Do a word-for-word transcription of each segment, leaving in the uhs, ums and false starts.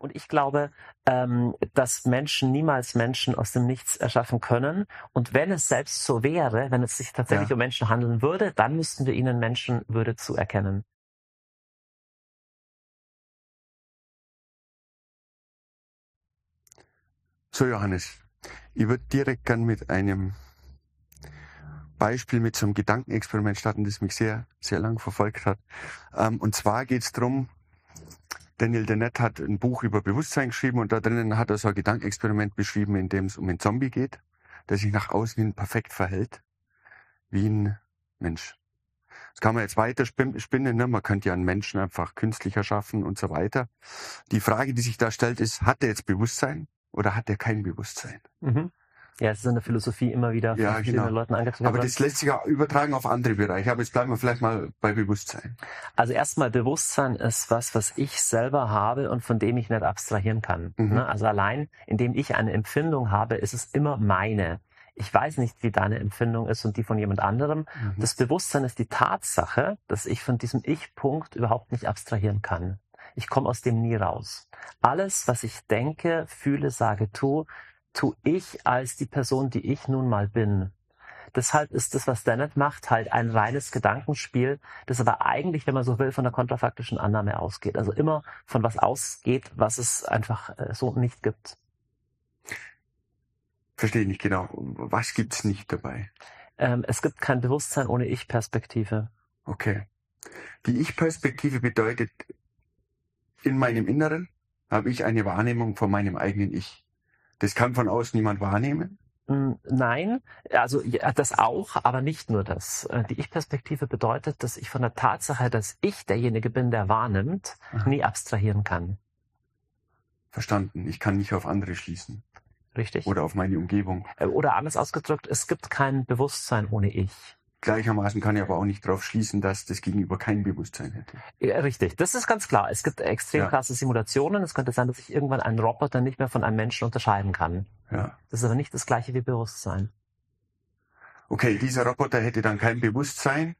Und ich glaube, ähm, dass Menschen niemals Menschen aus dem Nichts erschaffen können. Und wenn es selbst so wäre, wenn es sich tatsächlich ja. um Menschen handeln würde, dann müssten wir ihnen Menschenwürde zuerkennen. So, Johannes, ich würde direkt gern mit einem Beispiel, mit so einem Gedankenexperiment starten, das mich sehr, sehr lang verfolgt hat. Und zwar geht es darum, Daniel Dennett hat ein Buch über Bewusstsein geschrieben und da drinnen hat er so ein Gedankenexperiment beschrieben, in dem es um einen Zombie geht, der sich nach außen hin perfekt verhält, wie ein Mensch. Das kann man jetzt weiter spinnen, ne? Man könnte ja einen Menschen einfach künstlich erschaffen und so weiter. Die Frage, die sich da stellt, ist, hat er jetzt Bewusstsein? Oder hat er kein Bewusstsein? Mhm. Ja, es ist in der Philosophie immer wieder von ja, verschiedenen genau. Leuten angetreten. Aber das lässt sich ja übertragen auf andere Bereiche. Aber jetzt bleiben wir vielleicht mal bei Bewusstsein. Also erstmal, Bewusstsein ist was, was ich selber habe und von dem ich nicht abstrahieren kann. Mhm. Also allein, indem ich eine Empfindung habe, ist es immer meine. Ich weiß nicht, wie deine Empfindung ist und die von jemand anderem. Mhm. Das Bewusstsein ist die Tatsache, dass ich von diesem Ich-Punkt überhaupt nicht abstrahieren kann. Ich komme aus dem nie raus. Alles, was ich denke, fühle, sage, tue, tue ich als die Person, die ich nun mal bin. Deshalb ist das, was Dennett macht, halt ein reines Gedankenspiel, das aber eigentlich, wenn man so will, von der kontrafaktischen Annahme ausgeht. Also immer von was ausgeht, was es einfach so nicht gibt. Verstehe nicht genau. Was gibt es nicht dabei? Ähm, es gibt kein Bewusstsein ohne Ich-Perspektive. Okay. Die Ich-Perspektive bedeutet... In meinem Inneren habe ich eine Wahrnehmung von meinem eigenen Ich. Das kann von außen niemand wahrnehmen? Nein, also ja, das auch, aber nicht nur das. Die Ich-Perspektive bedeutet, dass ich von der Tatsache, dass ich derjenige bin, der wahrnimmt, Aha. nie abstrahieren kann. Verstanden. Ich kann nicht auf andere schließen. Richtig. Oder auf meine Umgebung. Oder anders ausgedrückt, es gibt kein Bewusstsein ohne Ich. Gleichermaßen kann ich aber auch nicht darauf schließen, dass das Gegenüber kein Bewusstsein hätte. Ja, richtig, das ist ganz klar. Es gibt extrem ja. krasse Simulationen. Es könnte sein, dass ich irgendwann einen Roboter nicht mehr von einem Menschen unterscheiden kann. Ja. Das ist aber nicht das Gleiche wie Bewusstsein. Okay, dieser Roboter hätte dann kein Bewusstsein.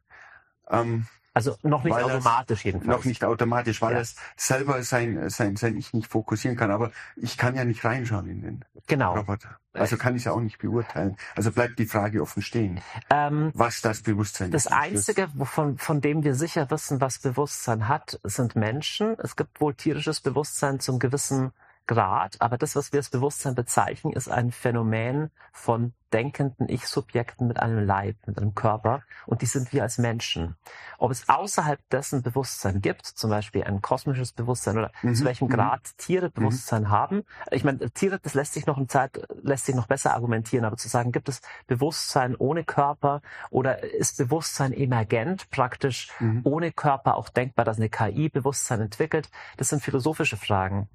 Ähm, also noch nicht automatisch jedenfalls. Noch nicht automatisch, weil ja. er selber sein, sein, sein Ich nicht fokussieren kann. Aber ich kann ja nicht reinschauen in den genau. Roboter. Also kann ich es ja auch nicht beurteilen. Also bleibt die Frage offen stehen, ähm, was das Bewusstsein das ist. Das Einzige, von, von dem wir sicher wissen, was Bewusstsein hat, sind Menschen. Es gibt wohl tierisches Bewusstsein zum gewissen Grad, aber das, was wir als Bewusstsein bezeichnen, ist ein Phänomen von denkenden Ich-Subjekten mit einem Leib, mit einem Körper, und die sind wir als Menschen. Ob es außerhalb dessen Bewusstsein gibt, zum Beispiel ein kosmisches Bewusstsein oder mhm. zu welchem Grad mhm. Tiere Bewusstsein mhm. haben, ich meine, Tiere, das lässt sich noch in Zeit, lässt sich noch besser argumentieren, aber zu sagen, gibt es Bewusstsein ohne Körper oder ist Bewusstsein emergent praktisch mhm. ohne Körper auch denkbar, dass eine K I Bewusstsein entwickelt, das sind philosophische Fragen.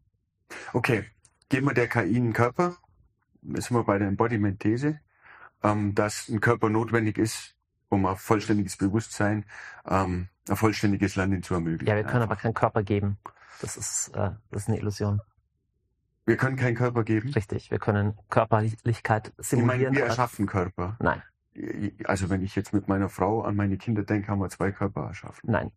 Okay, geben wir der K I einen Körper, sind wir bei der Embodiment-These, ähm, dass ein Körper notwendig ist, um ein vollständiges Bewusstsein, ähm, ein vollständiges Lernen zu ermöglichen. Ja, wir können einfach. aber keinen Körper geben. Das ist, äh, das ist eine Illusion. Wir können keinen Körper geben? Richtig, wir können Körperlichkeit simulieren. Ich meine, wir erschaffen Körper. Nein. Also wenn ich jetzt mit meiner Frau an meine Kinder denke, haben wir zwei Körper erschaffen. Nein,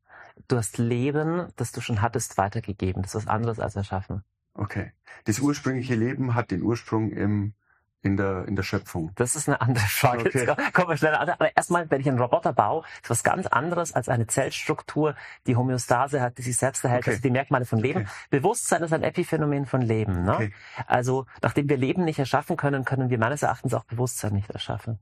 du hast Leben, das du schon hattest, weitergegeben. Das ist was anderes als erschaffen. Okay. Das ursprüngliche Leben hat den Ursprung im, in, der, in der Schöpfung. Das ist eine andere Frage. Okay. Jetzt kommen wir schneller an. Aber erstmal, wenn ich einen Roboter baue, ist was ganz anderes als eine Zellstruktur, die Homöostase hat, die sich selbst erhält, okay. also die Merkmale von Leben. Okay. Bewusstsein ist ein Epiphänomen von Leben. Ne? Okay. Also, nachdem wir Leben nicht erschaffen können, können wir meines Erachtens auch Bewusstsein nicht erschaffen.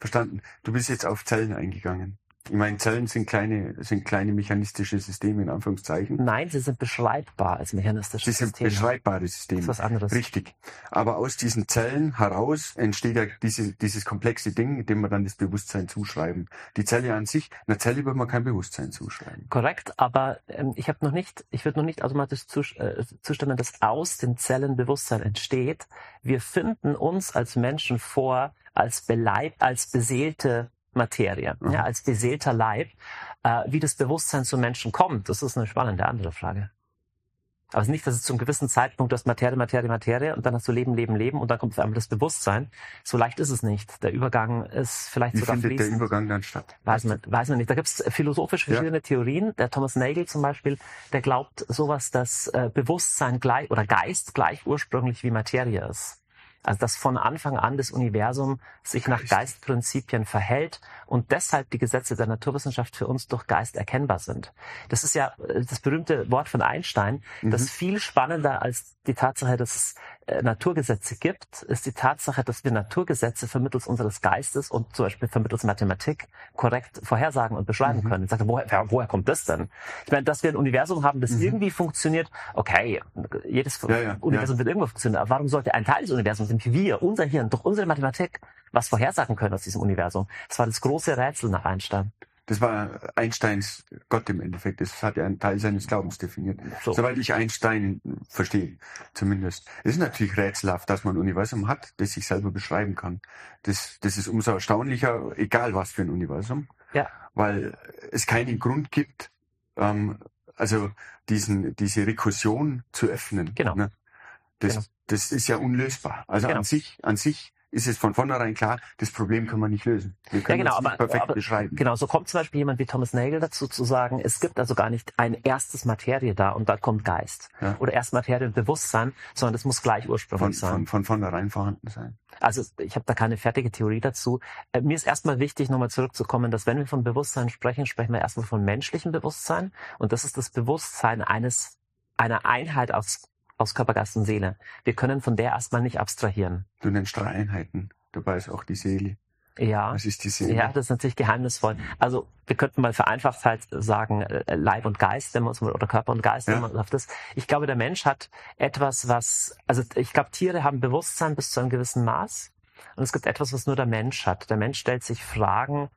Verstanden. Du bist jetzt auf Zellen eingegangen. Ich meine, Zellen sind kleine, sind kleine mechanistische Systeme, in Anführungszeichen. Nein, sie sind beschreibbar als mechanistische Systeme. Sie sind beschreibbare Systeme. Das ist was anderes. Richtig. Aber aus diesen Zellen heraus entsteht ja diese, dieses komplexe Ding, dem wir dann das Bewusstsein zuschreiben. Die Zelle an sich, einer Zelle würde man kein Bewusstsein zuschreiben. Korrekt, aber ähm, ich habe noch nicht, ich würde noch nicht automatisch zu, äh, zustimmen, dass aus den Zellen Bewusstsein entsteht. Wir finden uns als Menschen vor, als Beleib, als beseelte Materie, ja, als beseelter Leib. Äh, wie das Bewusstsein zu Menschen kommt, das ist eine spannende andere Frage. Aber es ist nicht, dass es zu einem gewissen Zeitpunkt, du hast Materie, Materie, Materie und dann hast du Leben, Leben, Leben und dann kommt auf einmal das Bewusstsein. So leicht ist es nicht. Der Übergang ist vielleicht Wie sogar fließend. Wie findet der Übergang dann statt? Weiß man, weiß man nicht. Da gibt es philosophisch verschiedene ja. Theorien. Der Thomas Nagel zum Beispiel, der glaubt sowas, dass äh, Bewusstsein gleich oder Geist gleich ursprünglich wie Materie ist. Also dass von Anfang an das Universum sich nach Geistprinzipien verhält und deshalb die Gesetze der Naturwissenschaft für uns durch Geist erkennbar sind. Das ist ja das berühmte Wort von Einstein, mhm. das viel spannender als die Tatsache, dass es äh, Naturgesetze gibt, ist die Tatsache, dass wir Naturgesetze vermittels unseres Geistes und zum Beispiel vermittels Mathematik korrekt vorhersagen und beschreiben mhm. können. Ich sage, woher, woher kommt das denn? Ich meine, dass wir ein Universum haben, das mhm. irgendwie funktioniert, okay, jedes ja, ja, Universum ja. wird irgendwo funktionieren, aber warum sollte ein Teil des Universums, wir, unser Hirn, durch unsere Mathematik was vorhersagen können aus diesem Universum? Das war das große Rätsel nach Einstein. Das war Einsteins Gott im Endeffekt. Das hat ja einen Teil seines Glaubens definiert. So. Soweit ich Einstein verstehe, zumindest. Es ist natürlich rätselhaft, dass man ein Universum hat, das sich selber beschreiben kann. Das, das ist umso erstaunlicher, egal was für ein Universum, ja. weil es keinen Grund gibt, ähm, also diesen, diese Rekursion zu öffnen. Genau. Ne? Das, genau. das ist ja unlösbar. Also genau. an sich, an sich ist es von vornherein klar, das Problem kann man nicht lösen. Wir können es ja, genau, nicht perfekt aber, beschreiben. Genau, so kommt zum Beispiel jemand wie Thomas Nagel dazu zu sagen, es gibt also gar nicht ein erstes Materie da und dann kommt Geist. Ja. Oder erst Materie und Bewusstsein, sondern das muss gleich ursprünglich von, sein. Von, von vornherein vorhanden sein. Also ich habe da keine fertige Theorie dazu. Mir ist erstmal wichtig, nochmal zurückzukommen, dass wenn wir von Bewusstsein sprechen, sprechen wir erstmal von menschlichem Bewusstsein. Und das ist das Bewusstsein eines einer Einheit aus aus Körper, Geist und Seele. Wir können von der erstmal nicht abstrahieren. Du nennst drei Einheiten, dabei ist auch die Seele. Ja. Was ist die Seele? Ja, das ist natürlich geheimnisvoll. Also wir könnten mal vereinfacht halt sagen, Leib und Geist, wenn wir uns, oder Körper und Geist, wenn ja. wir uns auf das. Ich glaube, der Mensch hat etwas, was, also ich glaube, Tiere haben Bewusstsein bis zu einem gewissen Maß und es gibt etwas, was nur der Mensch hat. Der Mensch stellt sich Fragen,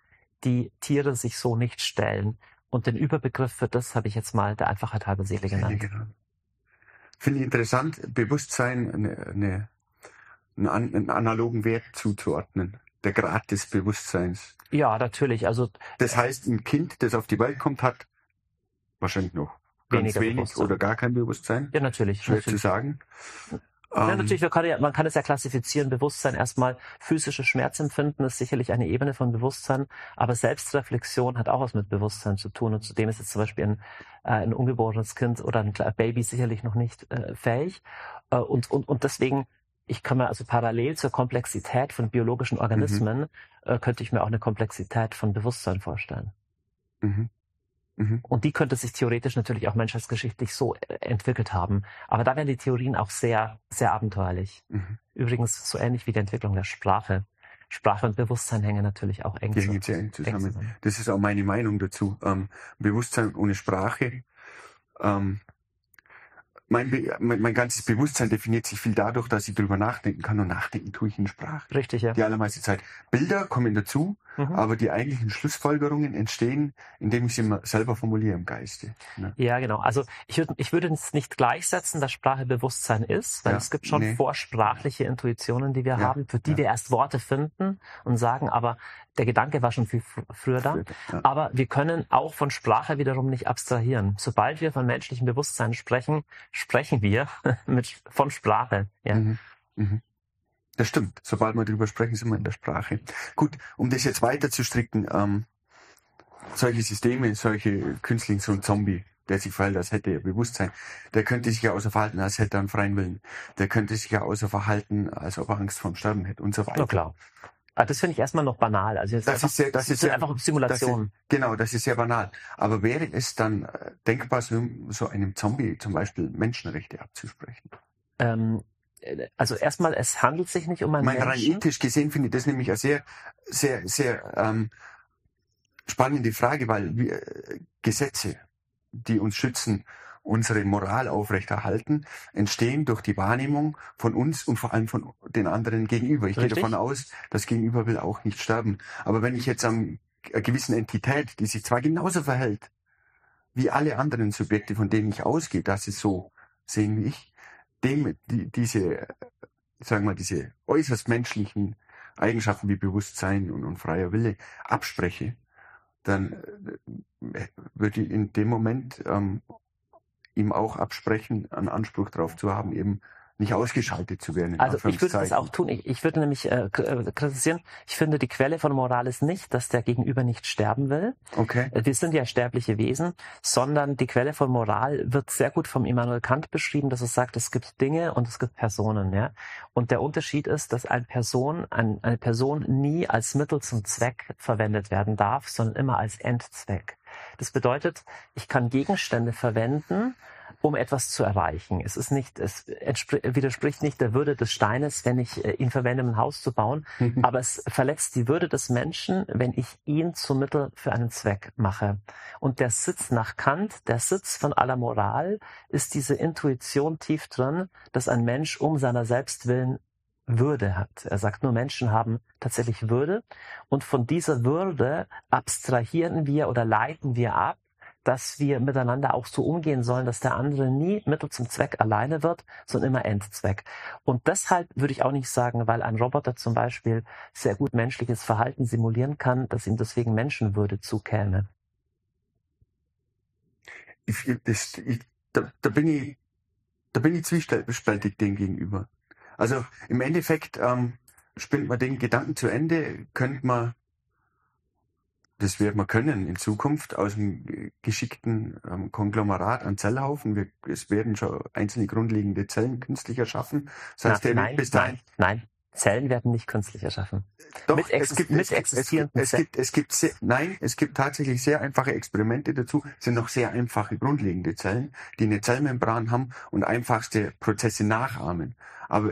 die Tiere sich so nicht stellen. Und den Überbegriff für das habe ich jetzt mal der Einfachheit halber Seele genannt. Seele, genau. Finde ich interessant, Bewusstsein eine, eine, einen analogen Wert zuzuordnen, der Grad des Bewusstseins. Ja, natürlich. Also das heißt, ein Kind, das auf die Welt kommt, hat wahrscheinlich noch ganz wenig oder gar kein Bewusstsein. Ja, natürlich. Schwer natürlich. zu sagen. Ja, natürlich, man kann, ja, man kann es ja klassifizieren, Bewusstsein erstmal, physische Schmerzempfinden ist sicherlich eine Ebene von Bewusstsein, aber Selbstreflexion hat auch was mit Bewusstsein zu tun und zudem ist jetzt zum Beispiel ein, äh, ein ungeborenes Kind oder ein Baby sicherlich noch nicht äh, fähig äh, und, und, und deswegen, ich kann mir also parallel zur Komplexität von biologischen Organismen, mhm. äh, könnte ich mir auch eine Komplexität von Bewusstsein vorstellen. Mhm. Und die könnte sich theoretisch natürlich auch menschheitsgeschichtlich so entwickelt haben. Aber da wären die Theorien auch sehr, sehr abenteuerlich. Mhm. Übrigens so ähnlich wie die Entwicklung der Sprache. Sprache und Bewusstsein hängen natürlich auch eng zusammen. Sehr eng zusammen. Das ist auch meine Meinung dazu. Ähm, Bewusstsein ohne Sprache. Ähm, mein, Be mein, mein ganzes Bewusstsein definiert sich viel dadurch, dass ich darüber nachdenken kann. Und nachdenken tue ich in Sprache. Richtig, ja. Die allermeiste Zeit. Bilder kommen dazu. Mhm. Aber die eigentlichen Schlussfolgerungen entstehen, indem ich sie selber formuliere im Geiste. Ne? Ja, genau. Also ich würde ich würde es nicht gleichsetzen, dass Sprache Bewusstsein ist, weil ja, es gibt schon nee. vorsprachliche Intuitionen, die wir ja, haben, für die ja. wir erst Worte finden und sagen, aber der Gedanke war schon viel fr früher da. Früher, ja. Aber wir können auch von Sprache wiederum nicht abstrahieren. Sobald wir von menschlichem Bewusstsein sprechen, sprechen wir mit, von Sprache. Ja. Mhm. Mhm. Das stimmt. Sobald wir darüber sprechen, sind wir in der Sprache. Gut, um das jetzt weiter zu stricken, ähm, solche Systeme, solche Künstlinge, so ein Zombie, der sich verhält, als hätte er Bewusstsein, der könnte sich ja außer verhalten, als hätte er einen freien Willen. Der könnte sich ja außer verhalten, als ob er Angst vorm Sterben hätte und so weiter. Na klar. Aber das finde ich erstmal noch banal. Also jetzt das einfach, ist sehr, das, das ist sehr, einfach Simulationen. Genau, das ist sehr banal. Aber wäre es dann denkbar, so, so einem Zombie zum Beispiel Menschenrechte abzusprechen? Ähm. Also erstmal, es handelt sich nicht um einen Menschen. Rein ethisch gesehen finde ich das nämlich eine sehr, sehr, sehr ähm, spannende Frage, weil wir, äh, Gesetze, die uns schützen, unsere Moral aufrechterhalten, entstehen durch die Wahrnehmung von uns und vor allem von den anderen gegenüber. Ich Richtig. gehe davon aus, das Gegenüber will auch nicht sterben. Aber wenn ich jetzt an einer gewissen Entität, die sich zwar genauso verhält wie alle anderen Subjekte, von denen ich ausgehe, dass sie so sehen wie ich, dem die, diese, sagen wir, diese äußerst menschlichen Eigenschaften wie Bewusstsein und, und freier Wille abspreche, dann äh, würde in dem Moment ähm, ihm auch absprechen, einen Anspruch darauf zu haben, eben nicht ausgeschaltet zu werden. Also ich würde das auch tun. Ich, ich würde nämlich äh, kritisieren, ich finde die Quelle von Moral ist nicht, dass der Gegenüber nicht sterben will. Okay. Wir sind ja sterbliche Wesen, sondern die Quelle von Moral wird sehr gut vom Immanuel Kant beschrieben, dass er sagt, es gibt Dinge und es gibt Personen. Ja? Und der Unterschied ist, dass eine Person, ein, eine Person nie als Mittel zum Zweck verwendet werden darf, sondern immer als Endzweck. Das bedeutet, ich kann Gegenstände verwenden, um etwas zu erreichen. Es ist nicht, es widerspricht nicht der Würde des Steines, wenn ich ihn verwende, um ein Haus zu bauen, aber es verletzt die Würde des Menschen, wenn ich ihn zum Mittel für einen Zweck mache. Und der Sitz nach Kant, der Sitz von aller Moral, ist diese Intuition tief drin, dass ein Mensch um seiner selbst willen Würde hat. Er sagt, nur Menschen haben tatsächlich Würde, und von dieser Würde abstrahieren wir oder leiten wir ab, dass wir miteinander auch so umgehen sollen, dass der andere nie Mittel zum Zweck alleine wird, sondern immer Endzweck. Und deshalb würde ich auch nicht sagen, weil ein Roboter zum Beispiel sehr gut menschliches Verhalten simulieren kann, dass ihm deswegen Menschenwürde zukäme. Ich, das, ich, da, da bin ich, da bin ich zwiespältig dem gegenüber. Also im Endeffekt ähm, spinnt man den Gedanken zu Ende, könnte man das wird man können in Zukunft aus einem geschickten ähm, Konglomerat an Zellhaufen. Wir, es werden schon einzelne grundlegende Zellen künstlich erschaffen. Das heißt, Na, der nein, bis dahin nein, nein, Zellen werden nicht künstlich erschaffen. Doch, mit ex es gibt, mit existierenden es, es, es gibt, es gibt, es gibt, nein, es gibt tatsächlich sehr einfache Experimente dazu. Es sind noch sehr einfache grundlegende Zellen, die eine Zellmembran haben und einfachste Prozesse nachahmen. Aber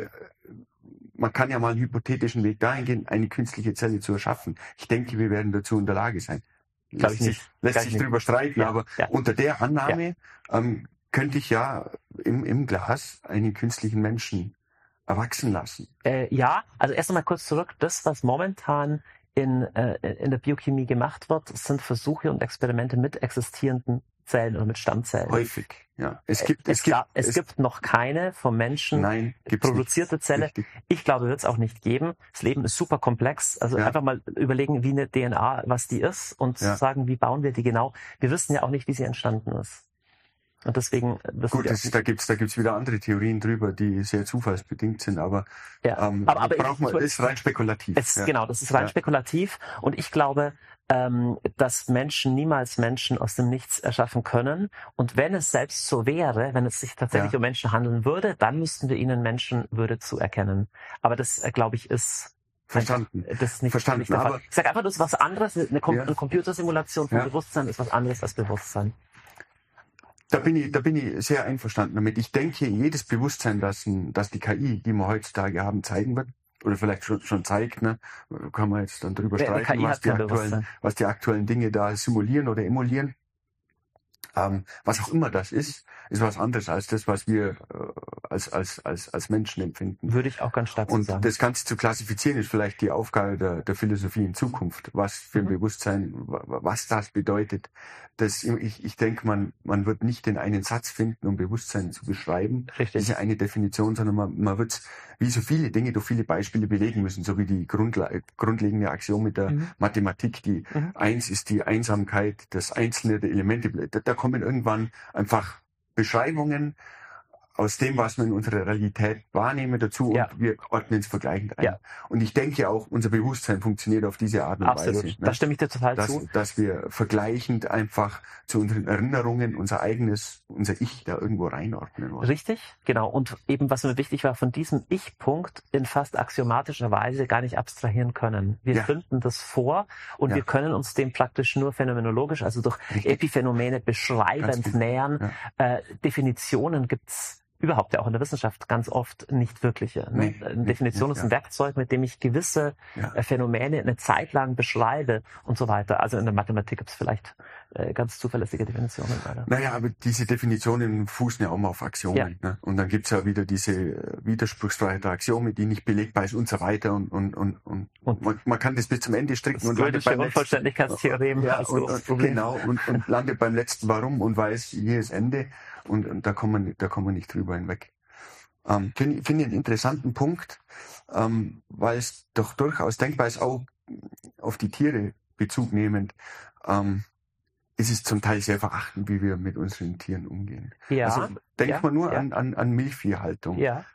man kann ja mal einen hypothetischen Weg dahin gehen, eine künstliche Zelle zu erschaffen. Ich denke, wir werden dazu in der Lage sein. Lässt ich sich, lässt sich drüber streiten, ja, aber ja. unter der Annahme ja. ähm, könnte ich ja im, im Glas einen künstlichen Menschen erwachsen lassen. Äh, ja, also erst einmal kurz zurück. Das, was momentan in, äh, in der Biochemie gemacht wird, sind Versuche und Experimente mit existierenden Zellen oder mit Stammzellen. Häufig, ja. Es gibt, es, es, gibt, da, es, es gibt noch keine vom Menschen nein, produzierte nicht. Zelle. Richtig. Ich glaube, wird es auch nicht geben. Das Leben ist super komplex. Also ja. einfach mal überlegen, wie eine D N A, was die ist und ja. sagen, wie bauen wir die genau. Wir wissen ja auch nicht, wie sie entstanden ist. Und deswegen Gut, das ist, da gibt es da gibt's wieder andere Theorien drüber, die sehr zufallsbedingt sind, aber, ja. ähm, aber, aber braucht man, ist rein spekulativ. Es, ja. Genau, das ist rein ja. spekulativ. Und ich glaube, ähm, dass Menschen niemals Menschen aus dem Nichts erschaffen können. Und wenn es selbst so wäre, wenn es sich tatsächlich ja. um Menschen handeln würde, dann müssten wir ihnen Menschenwürde zuerkennen. Aber das, äh, glaube ich, ist... Verstanden. Das ist nicht, Verstanden. Nicht der Fall. Aber ich sage einfach, das ist was anderes. Eine, Com ja. eine Computersimulation von ja. Bewusstsein ist was anderes als Bewusstsein. Da bin ich, da bin ich sehr einverstanden damit. Ich denke, jedes Bewusstsein, das, das die K I, die wir heutzutage haben, zeigen wird, oder vielleicht schon, schon zeigt, ne, kann man jetzt dann drüber streiten, was die aktuellen, was die aktuellen Dinge da simulieren oder emulieren. Ähm, was auch immer das ist, ist was anderes als das, was wir äh, als, als, als, als Menschen empfinden. Würde ich auch ganz stark sagen. Und das Ganze zu klassifizieren ist vielleicht die Aufgabe der, der Philosophie in Zukunft. Was für ein mhm. Bewusstsein, was das bedeutet. Das, ich, ich denke, man, man wird nicht den einen Satz finden, um Bewusstsein zu beschreiben. Richtig. Das ist ja eine Definition, sondern man, man wird es, wie so viele Dinge, durch viele Beispiele belegen müssen, so wie die Grundla- grundlegende Axiome der mhm. Mathematik. Die mhm. Eins ist die Einsamkeit, das Einzelne der Elemente. Da, da kommen irgendwann einfach Beschreibungen aus dem, was wir in unserer Realität wahrnehmen, dazu ja. und wir ordnen es vergleichend ein. Ja. Und ich denke auch, unser Bewusstsein funktioniert auf diese Art und Absolut. Weise. Ne? Da stimme ich dir total dass, zu. Dass wir vergleichend einfach zu unseren Erinnerungen unser eigenes, unser Ich da irgendwo reinordnen wollen. Richtig, genau. Und eben, was mir wichtig war, von diesem Ich-Punkt in fast axiomatischer Weise gar nicht abstrahieren können. Wir ja. finden das vor und ja. wir können uns dem praktisch nur phänomenologisch, also durch Richtig. Epiphänomene beschreibend nähern. Ja. Äh, Definitionen gibt's überhaupt ja auch in der Wissenschaft ganz oft nicht wirkliche. Nee, eine Definition nicht, ist ein ja. Werkzeug, mit dem ich gewisse ja. Phänomene eine Zeit lang beschreibe und so weiter. Also in der Mathematik gibt es vielleicht äh, ganz zuverlässige Definitionen. Leider. Naja, aber diese Definitionen fußen ja auch mal auf Axiomen. Ja. Ne? Und dann gibt es ja wieder diese Widerspruchsfreiheit der Axiome, die nicht belegbar ist und so weiter. Und, und, und, und, und man, man kann das bis zum Ende stricken. Das und landet beim Unvollständigkeitstheorem. Ja, also und, und, und, genau, und, und landet beim letzten Warum und weiß, hier ist Ende. Und, und da kommen wir, da kommen wir nicht drüber hinweg. Ähm, finde find ich einen interessanten Punkt, ähm, weil es doch durchaus denkbar ist, auch auf die Tiere Bezug nehmend, ähm, es ist zum Teil sehr verachtend, wie wir mit unseren Tieren umgehen. Ja, also denkt ja, man nur ja. an, an, an Milchviehhaltung. Ja.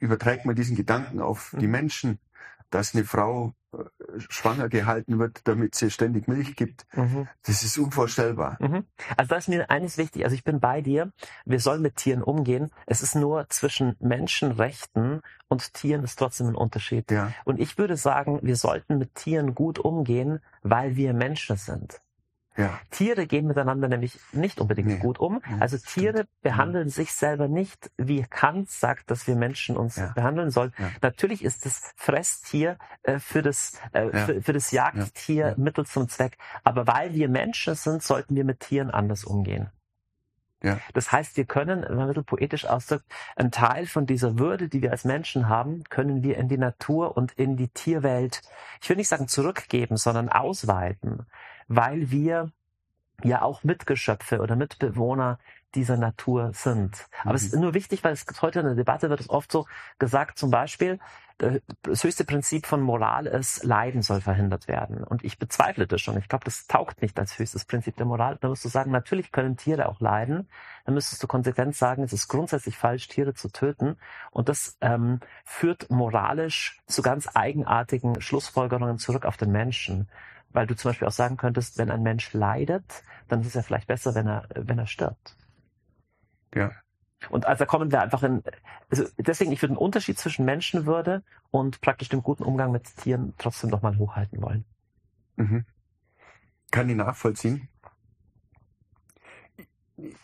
Überträgt man diesen Gedanken auf die Menschen, dass eine Frau schwanger gehalten wird, damit sie ständig Milch gibt. Mhm. Das ist unvorstellbar. Mhm. Also das ist mir eines wichtig. Also ich bin bei dir. Wir sollen mit Tieren umgehen. Es ist nur zwischen Menschenrechten und Tieren ist trotzdem ein Unterschied. Ja. Und ich würde sagen, wir sollten mit Tieren gut umgehen, weil wir Menschen sind. Ja. Tiere gehen miteinander nämlich nicht unbedingt nee. gut um. Also Tiere Stimmt. behandeln ja. sich selber nicht, wie Kant sagt, dass wir Menschen uns ja. behandeln sollen. Ja. Natürlich ist das Fresstier äh, für das äh, ja. für, für das Jagdtier ja. Ja. Mittel zum Zweck. Aber weil wir Menschen sind, sollten wir mit Tieren anders umgehen. Ja. Das heißt, wir können, wenn man ein bisschen poetisch ausdrückt, einen Teil von dieser Würde, die wir als Menschen haben, können wir in die Natur und in die Tierwelt, ich will nicht sagen zurückgeben, sondern ausweiten, weil wir ja auch Mitgeschöpfe oder Mitbewohner dieser Natur sind. Aber mhm. es ist nur wichtig, weil es heute in der Debatte wird es oft so gesagt, zum Beispiel, das höchste Prinzip von Moral ist, Leiden soll verhindert werden. Und ich bezweifle das schon. Ich glaube, das taugt nicht als höchstes Prinzip der Moral. Da musst du sagen, natürlich können Tiere auch leiden. Dann müsstest du konsequent sagen, es ist grundsätzlich falsch, Tiere zu töten. Und das ähm, führt moralisch zu ganz eigenartigen Schlussfolgerungen zurück auf den Menschen. Weil du zum Beispiel auch sagen könntest, wenn ein Mensch leidet, dann ist es ja vielleicht besser, wenn er, wenn er stirbt. Ja. Und also kommen wir einfach in, also deswegen, ich würde einen Unterschied zwischen Menschenwürde und praktisch dem guten Umgang mit Tieren trotzdem nochmal hochhalten wollen. Mhm. Kann ich nachvollziehen.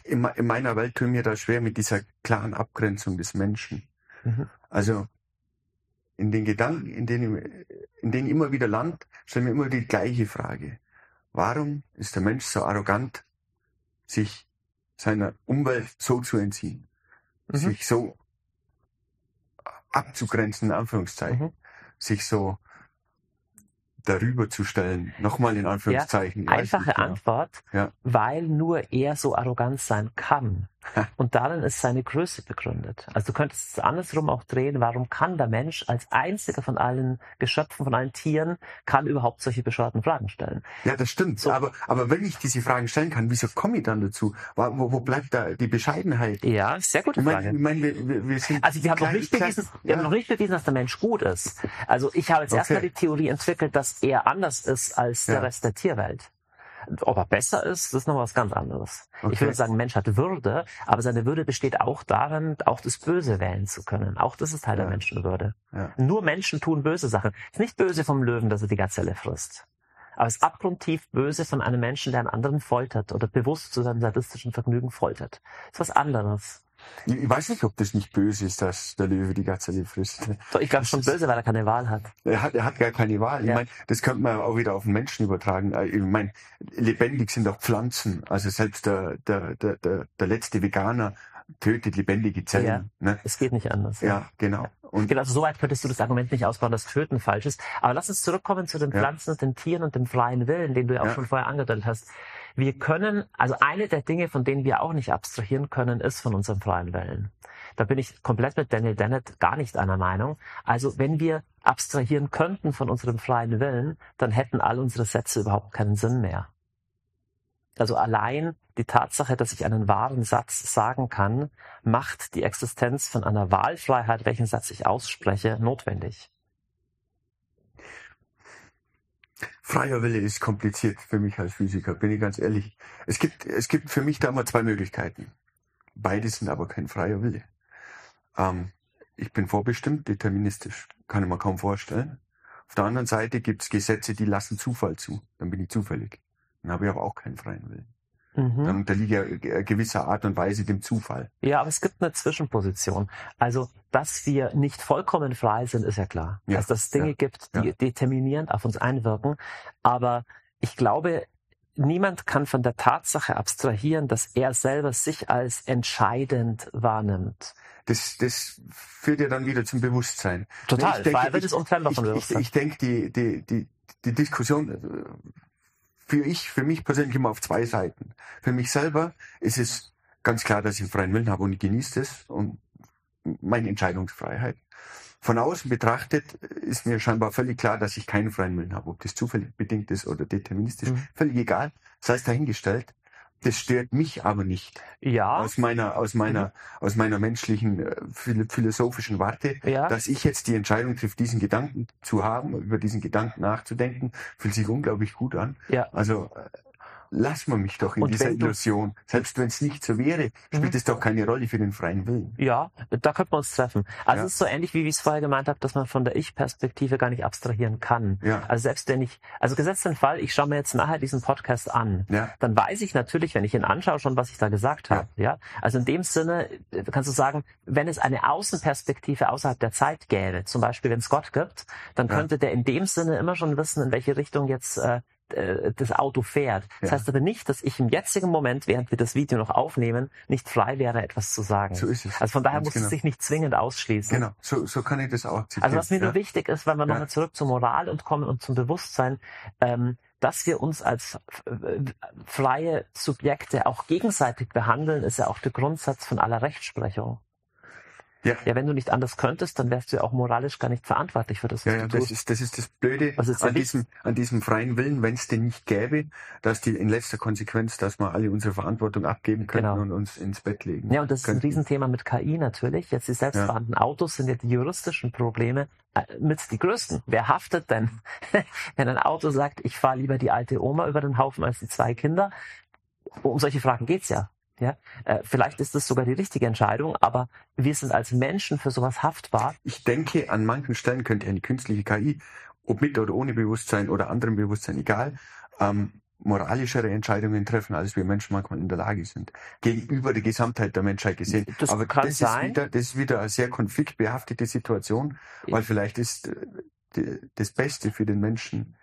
In, in meiner Welt tue ich mir da schwer mit dieser klaren Abgrenzung des Menschen. Mhm. Also in den Gedanken, in denen, in denen immer wieder landet, stellen wir immer die gleiche Frage. Warum ist der Mensch so arrogant, sich seiner Umwelt so zu entziehen, mhm. sich so abzugrenzen, in Anführungszeichen, mhm. sich so darüber zu stellen, nochmal in Anführungszeichen. Ja, einfache Antwort, ja. weil nur er so arrogant sein kann. Und darin ist seine Größe begründet. Also du könntest es andersrum auch drehen, warum kann der Mensch als einziger von allen Geschöpfen, von allen Tieren, kann überhaupt solche bescheuerten Fragen stellen? Ja, das stimmt. So. Aber, aber wenn ich diese Fragen stellen kann, wieso komme ich dann dazu? Wo, wo bleibt da die Bescheidenheit? Ja, sehr gute Frage. Ich meine, ich meine, wir, wir sind also wir, haben, klein, noch nicht bewiesen, klein, wir ja. haben noch nicht bewiesen, dass der Mensch gut ist. Also ich habe jetzt okay. erstmal die Theorie entwickelt, dass er anders ist als ja. der Rest der Tierwelt. Ob er besser ist, das ist noch was ganz anderes. Okay. Ich würde sagen, Mensch hat Würde, aber seine Würde besteht auch darin, auch das Böse wählen zu können. Auch das ist Teil ja. der Menschenwürde. Ja. Nur Menschen tun böse Sachen. Es ist nicht böse vom Löwen, dass er die Gazelle frisst. Aber es ist abgrundtief böse von einem Menschen, der einen anderen foltert oder bewusst zu seinem sadistischen Vergnügen foltert. Das ist was anderes. Ich weiß nicht, ob das nicht böse ist, dass der Löwe die Gazelle frisst. Doch, ich glaube schon böse, weil er keine Wahl hat. Er hat, er hat gar keine Wahl. Ja. Ich meine, das könnte man auch wieder auf den Menschen übertragen. Ich meine, lebendig sind auch Pflanzen. Also selbst der, der, der, der, der letzte Veganer tötet lebendige Zellen. Ja, ne? Es geht nicht anders. Ja, ja. genau. Und genau, also soweit könntest du das Argument nicht ausbauen, dass Töten falsch ist. Aber lass uns zurückkommen zu den Pflanzen, ja. den Tieren und dem freien Willen, den du ja auch ja. schon vorher angedeutet hast. Wir können, also eine der Dinge, von denen wir auch nicht abstrahieren können, ist von unserem freien Willen. Da bin ich komplett mit Daniel Dennett gar nicht einer Meinung. Also wenn wir abstrahieren könnten von unserem freien Willen, dann hätten all unsere Sätze überhaupt keinen Sinn mehr. Also allein die Tatsache, dass ich einen wahren Satz sagen kann, macht die Existenz von einer Wahlfreiheit, welchen Satz ich ausspreche, notwendig. Freier Wille ist kompliziert für mich als Physiker, bin ich ganz ehrlich. Es gibt, es gibt für mich da immer zwei Möglichkeiten. Beide sind aber kein freier Wille. Ähm, ich bin vorbestimmt, deterministisch, kann ich mir kaum vorstellen. Auf der anderen Seite gibt es Gesetze, die lassen Zufall zu. Dann bin ich zufällig. Dann habe ich aber auch keinen freien Willen. Mhm. Dann unterliegt ja gewisser Art und Weise dem Zufall. Ja, aber es gibt eine Zwischenposition. Also, dass wir nicht vollkommen frei sind, ist ja klar. Ja, also, dass es Dinge ja, gibt, die ja. determinierend auf uns einwirken. Aber ich glaube, niemand kann von der Tatsache abstrahieren, dass er selber sich als entscheidend wahrnimmt. Das, das führt ja dann wieder zum Bewusstsein. Total, weil wird es untrennbar von Bewusstsein. Ich, ich denke, die, die, die, die Diskussion... Für, ich, für mich persönlich immer auf zwei Seiten. Für mich selber ist es ganz klar, dass ich einen freien Willen habe und ich genieße das und meine Entscheidungsfreiheit. Von außen betrachtet ist mir scheinbar völlig klar, dass ich keinen freien Willen habe. Ob das zufällig bedingt ist oder deterministisch, mhm. völlig egal. Das heißt dahingestellt. Das stört mich aber nicht. Ja. Aus meiner, aus meiner, mhm. aus meiner menschlichen, philosophischen Warte, ja. dass ich jetzt die Entscheidung trifft, diesen Gedanken zu haben, über diesen Gedanken nachzudenken, fühlt sich unglaublich gut an. Ja. Also, lass mal mich doch in und dieser Illusion. Selbst wenn es nicht so wäre, spielt es mhm. doch keine Rolle für den freien Willen. Ja, da könnten wir uns treffen. Also ja. es ist so ähnlich, wie ich es vorher gemeint habe, dass man von der Ich-Perspektive gar nicht abstrahieren kann. Ja. Also selbst wenn ich, also gesetzt den Fall, ich schaue mir jetzt nachher diesen Podcast an, ja. dann weiß ich natürlich, wenn ich ihn anschaue, schon, was ich da gesagt habe. Ja. Ja? Also in dem Sinne kannst du sagen, wenn es eine Außenperspektive außerhalb der Zeit gäbe, zum Beispiel wenn es Gott gibt, dann ja. könnte der in dem Sinne immer schon wissen, in welche Richtung jetzt äh, das Auto fährt. Das ja. heißt aber nicht, dass ich im jetzigen Moment, während wir das Video noch aufnehmen, nicht frei wäre, etwas zu sagen. So ist es. Also von daher Ganz muss genau. es sich nicht zwingend ausschließen. Genau, so, so kann ich das auch akzeptieren. Also was mir ja. nur wichtig ist, wenn wir ja. nochmal zurück zur Moral und kommen und zum Bewusstsein, ähm, dass wir uns als freie Subjekte auch gegenseitig behandeln, ist ja auch der Grundsatz von aller Rechtsprechung. Ja. ja, wenn du nicht anders könntest, dann wärst du ja auch moralisch gar nicht verantwortlich für das, was ja, du ja, das tust. Ist, das ist das Blöde also an, diesem, an diesem freien Willen, wenn es den nicht gäbe, dass die in letzter Konsequenz, dass wir alle unsere Verantwortung abgeben können genau. und uns ins Bett legen. Ja, und das ist ein Riesenthema mit K I natürlich. Jetzt die selbstfahrenden ja. Autos sind ja die juristischen Probleme mit die größten. Wer haftet denn? Wenn ein Auto sagt, ich fahre lieber die alte Oma über den Haufen als die zwei Kinder. Um solche Fragen geht's ja. Ja, äh, vielleicht ist das sogar die richtige Entscheidung, aber wir sind als Menschen für sowas haftbar. Ich denke, an manchen Stellen könnte eine künstliche K I, ob mit oder ohne Bewusstsein oder anderem Bewusstsein, egal, ähm, moralischere Entscheidungen treffen, als wir Menschen manchmal in der Lage sind. Gegenüber der Gesamtheit der Menschheit gesehen. Das aber kann das sein. Ist wieder, das ist wieder eine sehr konfliktbehaftete Situation, weil vielleicht ist das Beste für den Menschen,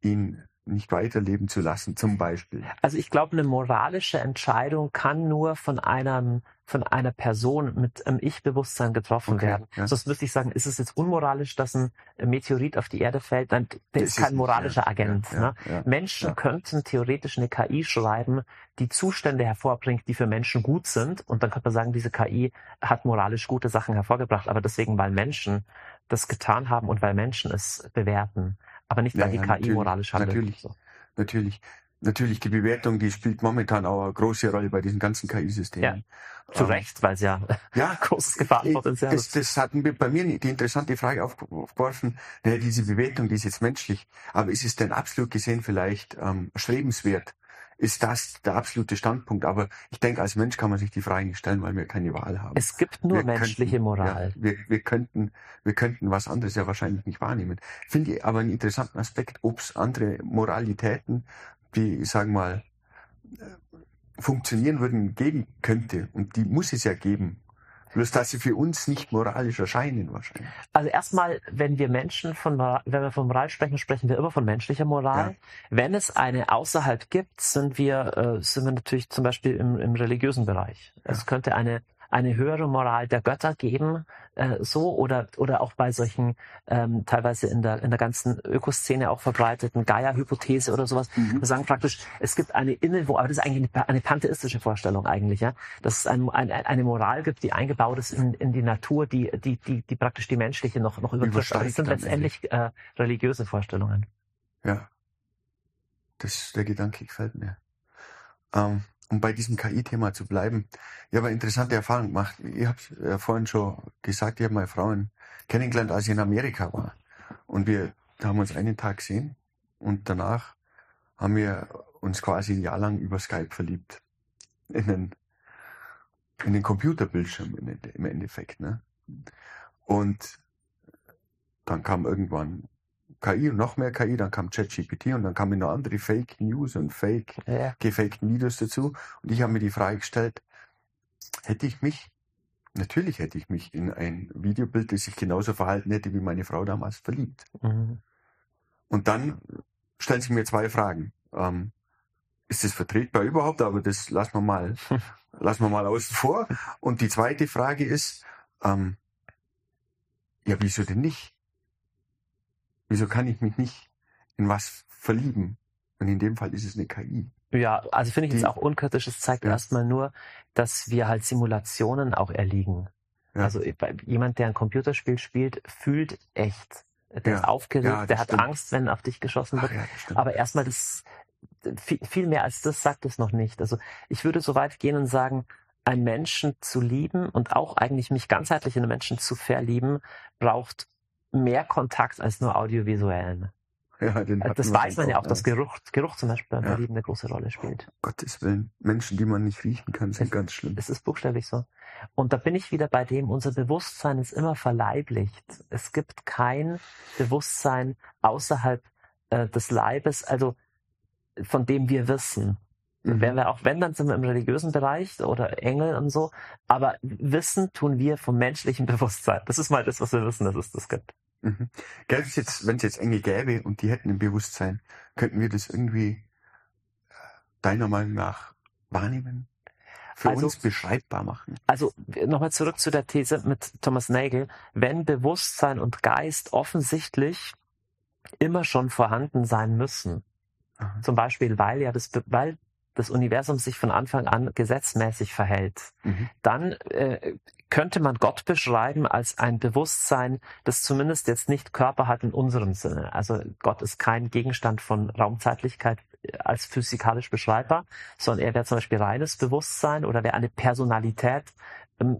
ihn nicht weiterleben zu lassen, zum Beispiel. Also ich glaube, eine moralische Entscheidung kann nur von einem von einer Person mit einem Ich-Bewusstsein getroffen okay, werden. Ja. Sonst müsste ich sagen, ist es jetzt unmoralisch, dass ein Meteorit auf die Erde fällt? Nein, der das ist kein ist moralischer nicht, ja. Agent. Ja, ne? ja, ja, Menschen ja. könnten theoretisch eine K I schreiben, die Zustände hervorbringt, die für Menschen gut sind. Und dann könnte man sagen, diese K I hat moralisch gute Sachen hervorgebracht. Aber deswegen, weil Menschen das getan haben und weil Menschen es bewerten. Aber nicht, weil ja, die ja, K I moralisch handelt. Natürlich, so. natürlich. Natürlich, die Bewertung, die spielt momentan auch eine große Rolle bei diesen ganzen K I-Systemen. Ja, zu ähm, Recht, weil es ja, ja großes Gefahrenpotenzial ist. Das, das hat bei mir die interessante Frage aufgeworfen, naja, diese Bewertung, die ist jetzt menschlich, aber ist es denn absolut gesehen vielleicht ähm, strebenswert? Ist das der absolute Standpunkt? Aber ich denke, als Mensch kann man sich die Frage nicht stellen, weil wir keine Wahl haben. Es gibt nur wir menschliche könnten, Moral. Ja, wir, wir, könnten, wir könnten was anderes ja wahrscheinlich nicht wahrnehmen. Finde ich aber einen interessanten Aspekt, ob es andere Moralitäten, die, sagen wir mal, funktionieren würden, geben könnte. Und die muss es ja geben. Bloß, dass sie für uns nicht moralisch erscheinen wahrscheinlich. Also erstmal, wenn wir Menschen von Moral, wenn wir von Moral sprechen, sprechen wir immer von menschlicher Moral. Ja. Wenn es eine außerhalb gibt, sind wir, äh, sind wir natürlich zum Beispiel im, im religiösen Bereich. Ja. Es könnte eine eine höhere Moral der Götter geben, äh, so oder oder auch bei solchen ähm, teilweise in der in der ganzen Ökoszene auch verbreiteten Gaia-Hypothese oder sowas. Mhm. Wir sagen praktisch, es gibt eine Innenwohnung, aber das ist eigentlich eine, eine pantheistische Vorstellung eigentlich, ja, dass es ein, ein, eine Moral gibt, die eingebaut ist in, in die Natur, die die die die praktisch die menschliche noch noch übertrifft. Das sind letztendlich äh, religiöse Vorstellungen. Ja, das der Gedanke gefällt mir. Um. Um bei diesem K I-Thema zu bleiben. Ich habe eine interessante Erfahrung gemacht. Ich habe es ja vorhin schon gesagt, ich habe meine Frauen kennengelernt, als ich in Amerika war. Und wir haben uns einen Tag gesehen und danach haben wir uns quasi ein Jahr lang über Skype verliebt. In den, in den Computerbildschirm im Endeffekt. Ne? Und dann kam irgendwann K I und noch mehr K I, dann kam ChatGPT und dann kamen noch andere Fake News und Fake, ja. gefakten Videos dazu. Und ich habe mir die Frage gestellt, hätte ich mich, natürlich hätte ich mich in ein Videobild, das ich genauso verhalten hätte, wie meine Frau damals, verliebt. Mhm. Und dann stellen sich mir zwei Fragen. Ähm, ist das vertretbar überhaupt? Aber das lassen wir mal, lassen wir mal außen vor. Und die zweite Frage ist, ähm, ja, wieso denn nicht? Wieso kann ich mich nicht in was verlieben? Und in dem Fall ist es eine K I. Ja, also finde ich die, jetzt auch unkritisch. Es zeigt ja. erstmal nur, dass wir halt Simulationen auch erliegen. Ja. Also jemand, der ein Computerspiel spielt, fühlt echt. Der ja. ist aufgeregt, ja, der hat stimmt. Angst, wenn auf dich geschossen wird. Ach, ja, aber erstmal, das viel, viel mehr als das sagt es noch nicht. Also ich würde so weit gehen und sagen, einen Menschen zu lieben und auch eigentlich mich ganzheitlich in einen Menschen zu verlieben, braucht mehr Kontakt als nur audiovisuellen. Ja, den das weiß man ja auch, dass Geruch, Geruch zum Beispiel beim ja. Verlieben eine große Rolle spielt. Oh, Gottes Willen, Menschen, die man nicht riechen kann, sind es, ganz schlimm. Es ist buchstäblich so. Und da bin ich wieder bei dem, unser Bewusstsein ist immer verleiblicht. Es gibt kein Bewusstsein außerhalb äh, des Leibes, also von dem wir wissen. Mhm. Wenn wir, auch wenn, dann sind wir im religiösen Bereich oder Engel und so, aber wissen tun wir vom menschlichen Bewusstsein. Das ist mal das, was wir wissen, dass es das gibt. Mhm. Gäbe es jetzt, wenn es jetzt Engel gäbe und die hätten ein Bewusstsein, könnten wir das irgendwie deiner Meinung nach wahrnehmen, für also, uns beschreibbar machen? Also nochmal zurück zu der These mit Thomas Nagel. Wenn Bewusstsein und Geist offensichtlich immer schon vorhanden sein müssen, mhm. zum Beispiel, weil ja das, weil das Universum sich von Anfang an gesetzmäßig verhält, mhm. dann äh, könnte man Gott beschreiben als ein Bewusstsein, das zumindest jetzt nicht Körper hat in unserem Sinne. Also Gott ist kein Gegenstand von Raumzeitlichkeit als physikalisch beschreibbar, sondern er wäre zum Beispiel reines Bewusstsein oder wäre eine Personalität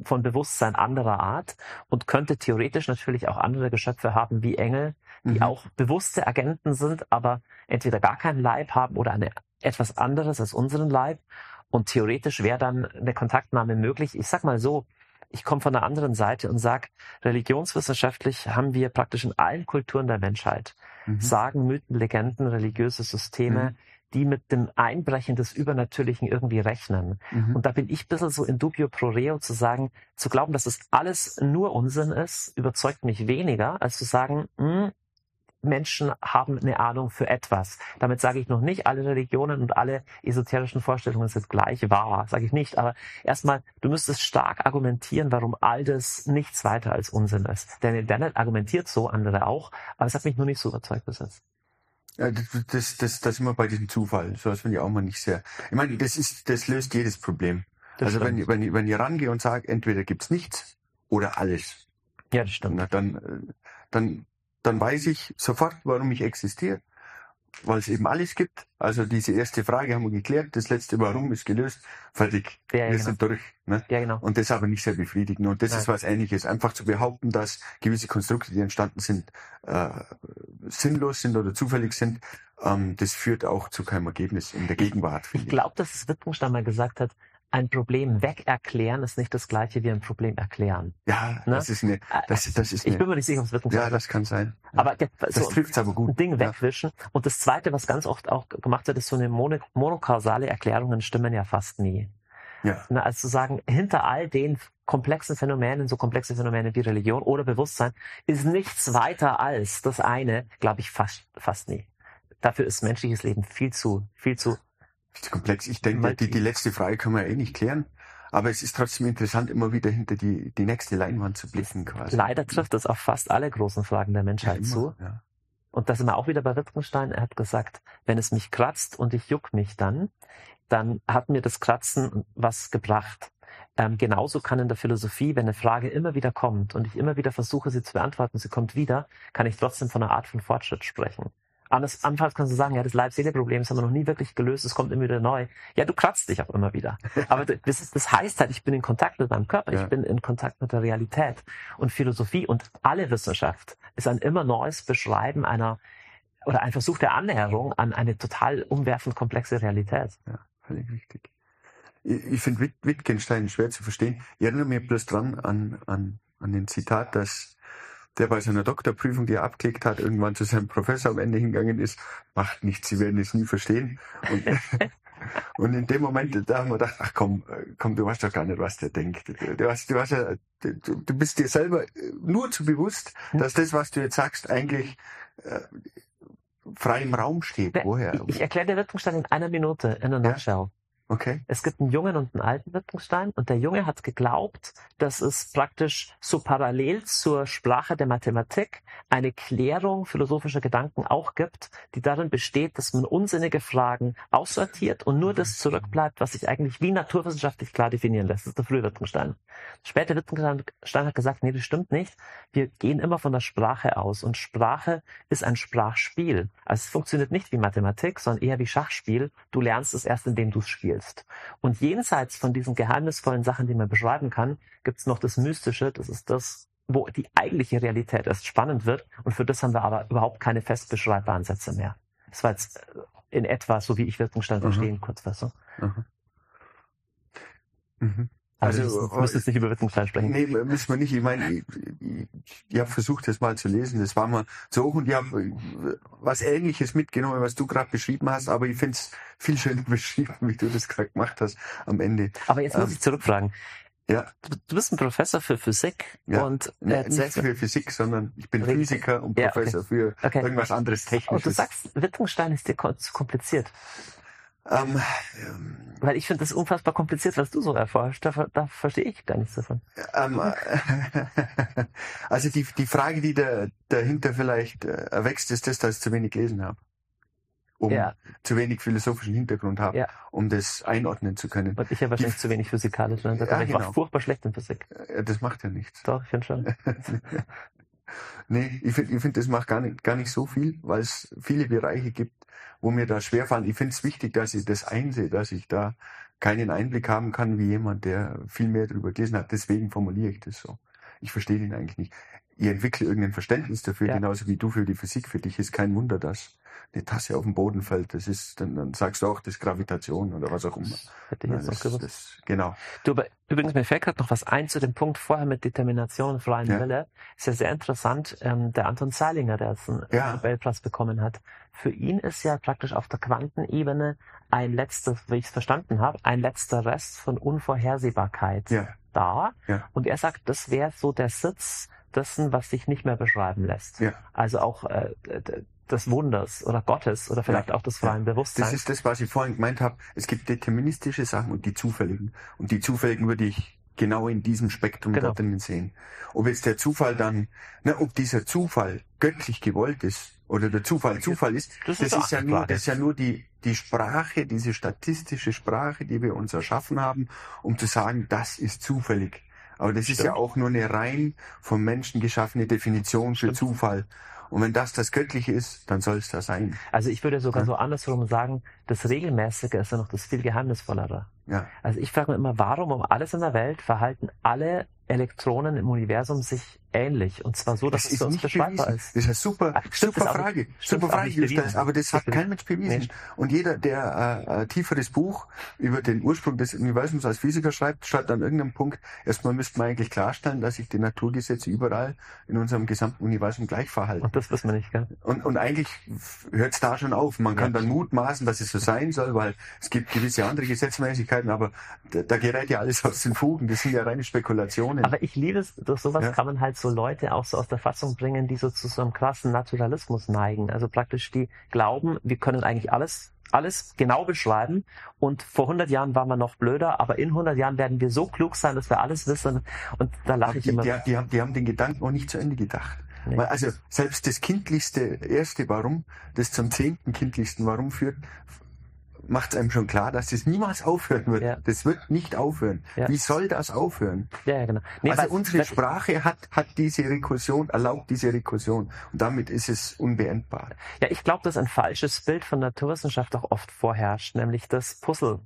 von Bewusstsein anderer Art und könnte theoretisch natürlich auch andere Geschöpfe haben wie Engel, die mhm. auch bewusste Agenten sind, aber entweder gar keinen Leib haben oder eine, etwas anderes als unseren Leib. Und theoretisch wäre dann eine Kontaktnahme möglich. Ich sag mal so, ich komme von der anderen Seite und sage, religionswissenschaftlich haben wir praktisch in allen Kulturen der Menschheit mhm. Sagen, Mythen, Legenden, religiöse Systeme, mhm. die mit dem Einbrechen des Übernatürlichen irgendwie rechnen. Mhm. Und da bin ich ein bisschen so in dubio pro reo zu sagen, zu glauben, dass das alles nur Unsinn ist, überzeugt mich weniger, als zu sagen, mh, Menschen haben eine Ahnung für etwas. Damit sage ich noch nicht, alle Religionen und alle esoterischen Vorstellungen sind gleich wahr, sage ich nicht. Aber erstmal, du müsstest stark argumentieren, warum all das nichts weiter als Unsinn ist. Daniel Dennett argumentiert so, andere auch, aber es hat mich nur nicht so überzeugt bis jetzt. Ja, das, das, das, das immer bei diesem Zufall. So, das finde ich auch mal nicht sehr. Ich meine, das ist, das löst jedes Problem. Das also stimmt. wenn, wenn, wenn ich rangehe und sage, entweder gibt's nichts oder alles. Ja, das stimmt. Na, dann, dann, dann weiß ich sofort, warum ich existiere, weil es eben alles gibt. Also diese erste Frage haben wir geklärt, das letzte Warum ist gelöst, fertig, ja, ja, wir sind genau. durch. Ne? Ja, genau. Und das ist aber nicht sehr befriedigend. Und das Nein. ist was Ähnliches. Einfach zu behaupten, dass gewisse Konstrukte, die entstanden sind, äh, sinnlos sind oder zufällig sind, ähm, das führt auch zu keinem Ergebnis in der Gegenwart. Ich, ich glaube, dass es Wittgenstein mal gesagt hat, ein Problem wegerklären ist nicht das gleiche wie ein Problem erklären. Ja, ne? das ist eine, das, das ist eine, Ich bin mir nicht sicher, ob es Wittgenstein ist. Ja, das kann sein. Aber ja. so das trifft's aber gut. Ein Ding wegwischen. Ja. Und das Zweite, was ganz oft auch gemacht wird, ist so eine mono, monokausale Erklärungen stimmen ja fast nie. Ja. Ne? Also zu sagen, hinter all den komplexen Phänomenen, so komplexe Phänomene wie Religion oder Bewusstsein, ist nichts weiter als das eine, glaube ich, fast, fast nie. Dafür ist menschliches Leben viel zu, viel zu komplex. Ich denke, die, die letzte Frage können wir ja eh nicht klären, aber es ist trotzdem interessant, immer wieder hinter die, die nächste Leinwand zu blicken quasi. Leider trifft das auf fast alle großen Fragen der Menschheit ja, immer, zu. Ja. Und da sind wir auch wieder bei Wittgenstein. Er hat gesagt, wenn es mich kratzt und ich juck mich dann, dann hat mir das Kratzen was gebracht. Ähm, genauso kann in der Philosophie, wenn eine Frage immer wieder kommt und ich immer wieder versuche, sie zu beantworten, sie kommt wieder, kann ich trotzdem von einer Art von Fortschritt sprechen. Anders, anfangs kannst du sagen, ja, das Leib-Seele-Problem, das haben wir noch nie wirklich gelöst, es kommt immer wieder neu. Ja, du kratzt dich auch immer wieder. Aber das, ist, das heißt halt, ich bin in Kontakt mit meinem Körper, ja. ich bin in Kontakt mit der Realität. Und Philosophie und alle Wissenschaft ist ein immer neues Beschreiben einer, oder ein Versuch der Annäherung an eine total umwerfend komplexe Realität. Ja, völlig richtig. Ich, ich finde Wittgenstein schwer zu verstehen. Ich erinnere mich bloß dran an, an, an den Zitat, dass der bei seiner Doktorprüfung, die er abgelegt hat, irgendwann zu seinem Professor am Ende hingegangen ist, macht nichts, Sie werden es nie verstehen. Und, und in dem Moment, da haben wir gedacht, ach komm, komm, du weißt doch gar nicht, was der denkt. Du, hast, du, hast ja, du, du bist dir selber nur zu bewusst, dass das, was du jetzt sagst, eigentlich äh, frei im Raum steht. Woher? Ich, ich erkläre dir Wittgenstein in einer Minute, in einer Nutshell. Ja? Okay. Es gibt einen jungen und einen alten Wittgenstein und der Junge hat geglaubt, dass es praktisch so parallel zur Sprache der Mathematik eine Klärung philosophischer Gedanken auch gibt, die darin besteht, dass man unsinnige Fragen aussortiert und nur das zurückbleibt, was sich eigentlich wie naturwissenschaftlich klar definieren lässt. Das ist der frühe Wittgenstein. Später Wittgenstein hat gesagt, nee, das stimmt nicht. Wir gehen immer von der Sprache aus und Sprache ist ein Sprachspiel. Also es funktioniert nicht wie Mathematik, sondern eher wie Schachspiel. Du lernst es erst, indem du es spielst. Und jenseits von diesen geheimnisvollen Sachen, die man beschreiben kann, gibt es noch das Mystische, das ist das, wo die eigentliche Realität erst spannend wird und für das haben wir aber überhaupt keine fest beschreibbaren Sätze mehr. Das war jetzt in etwa, so wie ich Wittgenstein verstehen, mhm. Kurzfassung. Mhm. Mhm. Also, also du müsstest nicht über Wittgenstein sprechen. Nee, müssen wir nicht. Ich meine, ich, ich, ich habe versucht, das mal zu lesen. Das war mal so hoch und ich habe was Ähnliches mitgenommen, was du gerade beschrieben hast, aber ich finde es viel schöner beschrieben, wie du das gerade gemacht hast am Ende. Aber jetzt muss ähm, ich zurückfragen. Ja. Du, du bist ein Professor für Physik. Ja. Und äh, nicht für Physik, sondern ich bin richtig. Physiker und Professor ja, okay. für okay. irgendwas anderes Technisches. Und du sagst, Wittgenstein ist dir zu kompliziert. Ähm, Weil ich finde das unfassbar kompliziert, was du so erforschst. Da, da verstehe ich gar nichts davon. Ähm, also die, die Frage, die da, dahinter vielleicht erwächst, ist das, dass ich zu wenig gelesen habe. Um ja. zu wenig philosophischen Hintergrund habe, ja. um das einordnen zu können. Und ich habe wahrscheinlich die, zu wenig physikalisch. Ja, ich genau. war furchtbar schlecht in Physik. Das macht ja nichts. Doch, ich finde schon. Nee, ich finde, ich find, das macht gar nicht, gar nicht so viel, weil es viele Bereiche gibt, wo mir da schwerfallen. Ich finde es wichtig, dass ich das einsehe, dass ich da keinen Einblick haben kann wie jemand, der viel mehr darüber gelesen hat. Deswegen formuliere ich das so. Ich verstehe den eigentlich nicht. Ich entwickle irgendein Verständnis dafür, ja. genauso wie du für die Physik. Für dich ist kein Wunder, dass eine Tasse auf den Boden fällt. Das ist, dann, dann sagst du auch, das ist Gravitation oder was auch immer. Hätte ich jetzt ja, das, noch das, genau. Du, aber übrigens, mir fällt gerade noch was ein zu dem Punkt vorher mit Determination und freien ja. Wille. Ist ja sehr interessant. Ähm, der Anton Zeilinger, der jetzt einen ja. Nobelpreis bekommen hat, für ihn ist ja praktisch auf der Quantenebene ein letzter, wie ich es verstanden habe, ein letzter Rest von Unvorhersehbarkeit ja. da. Ja. Und er sagt, das wäre so der Sitz dessen, was sich nicht mehr beschreiben lässt. Ja. Also auch äh, des Wunders oder Gottes oder vielleicht ja. auch des freien ja. Bewusstseins. Das ist das, was ich vorhin gemeint habe. Es gibt deterministische Sachen und die zufälligen. Und die zufälligen würde ich genau in diesem Spektrum genau. dort drin sehen. Ob jetzt der Zufall dann, ne, ob dieser Zufall göttlich gewollt ist oder der Zufall Zufall ist, das ist, das ist, ja, nur, das ist ja nur die, die Sprache, diese statistische Sprache, die wir uns erschaffen haben, um zu sagen, das ist zufällig. Aber das Stimmt. ist ja auch nur eine rein vom Menschen geschaffene Definition für Stimmt. Zufall. Und wenn das das Göttliche ist, dann soll es das sein. Also ich würde sogar ja. so andersrum sagen, das Regelmäßige ist ja noch das viel Geheimnisvollere. Ja. Also ich frage mich immer, warum um alles in der Welt verhalten alle Elektronen im Universum sich ähnlich? Und zwar so, dass das es für uns beschreibbar bewiesen. ist. Das ist eine super, Ach, super Frage. Nicht, super Frage, das, aber das hat kein Mensch bewiesen. Nee. Und jeder, der äh, ein tieferes Buch über den Ursprung des Universums als Physiker schreibt, schreibt an irgendeinem Punkt, erstmal müsste man eigentlich klarstellen, dass sich die Naturgesetze überall in unserem gesamten Universum gleich verhalten. Und das wissen wir nicht, gell? Und, und eigentlich hört es da schon auf. Man ja. kann dann mutmaßen, dass es so sein soll, weil es gibt gewisse andere Gesetzmäßigkeiten, aber da, da gerät ja alles aus den Fugen. Das sind ja reine Spekulationen. Aber ich liebe es, durch sowas ja. kann man halt so Leute auch so aus der Fassung bringen, die so zu so einem krassen Naturalismus neigen. Also praktisch die glauben, wir können eigentlich alles, alles genau beschreiben und vor hundert Jahren waren wir noch blöder, aber in hundert Jahren werden wir so klug sein, dass wir alles wissen und da lache ich die, immer. Die, die, haben, die haben den Gedanken auch nicht zu Ende gedacht. Nee. Also selbst das kindlichste erste Warum, das zum zehnten kindlichsten Warum führt, macht es einem schon klar, dass das niemals aufhören wird. Ja. Das wird nicht aufhören. Ja. Wie soll das aufhören? Ja, ja, genau. Nee, also unsere Sprache hat, hat diese Rekursion, erlaubt diese Rekursion. Und damit ist es unbeendbar. Ja, ich glaube, dass ein falsches Bild von Naturwissenschaft auch oft vorherrscht, nämlich das Puzzle.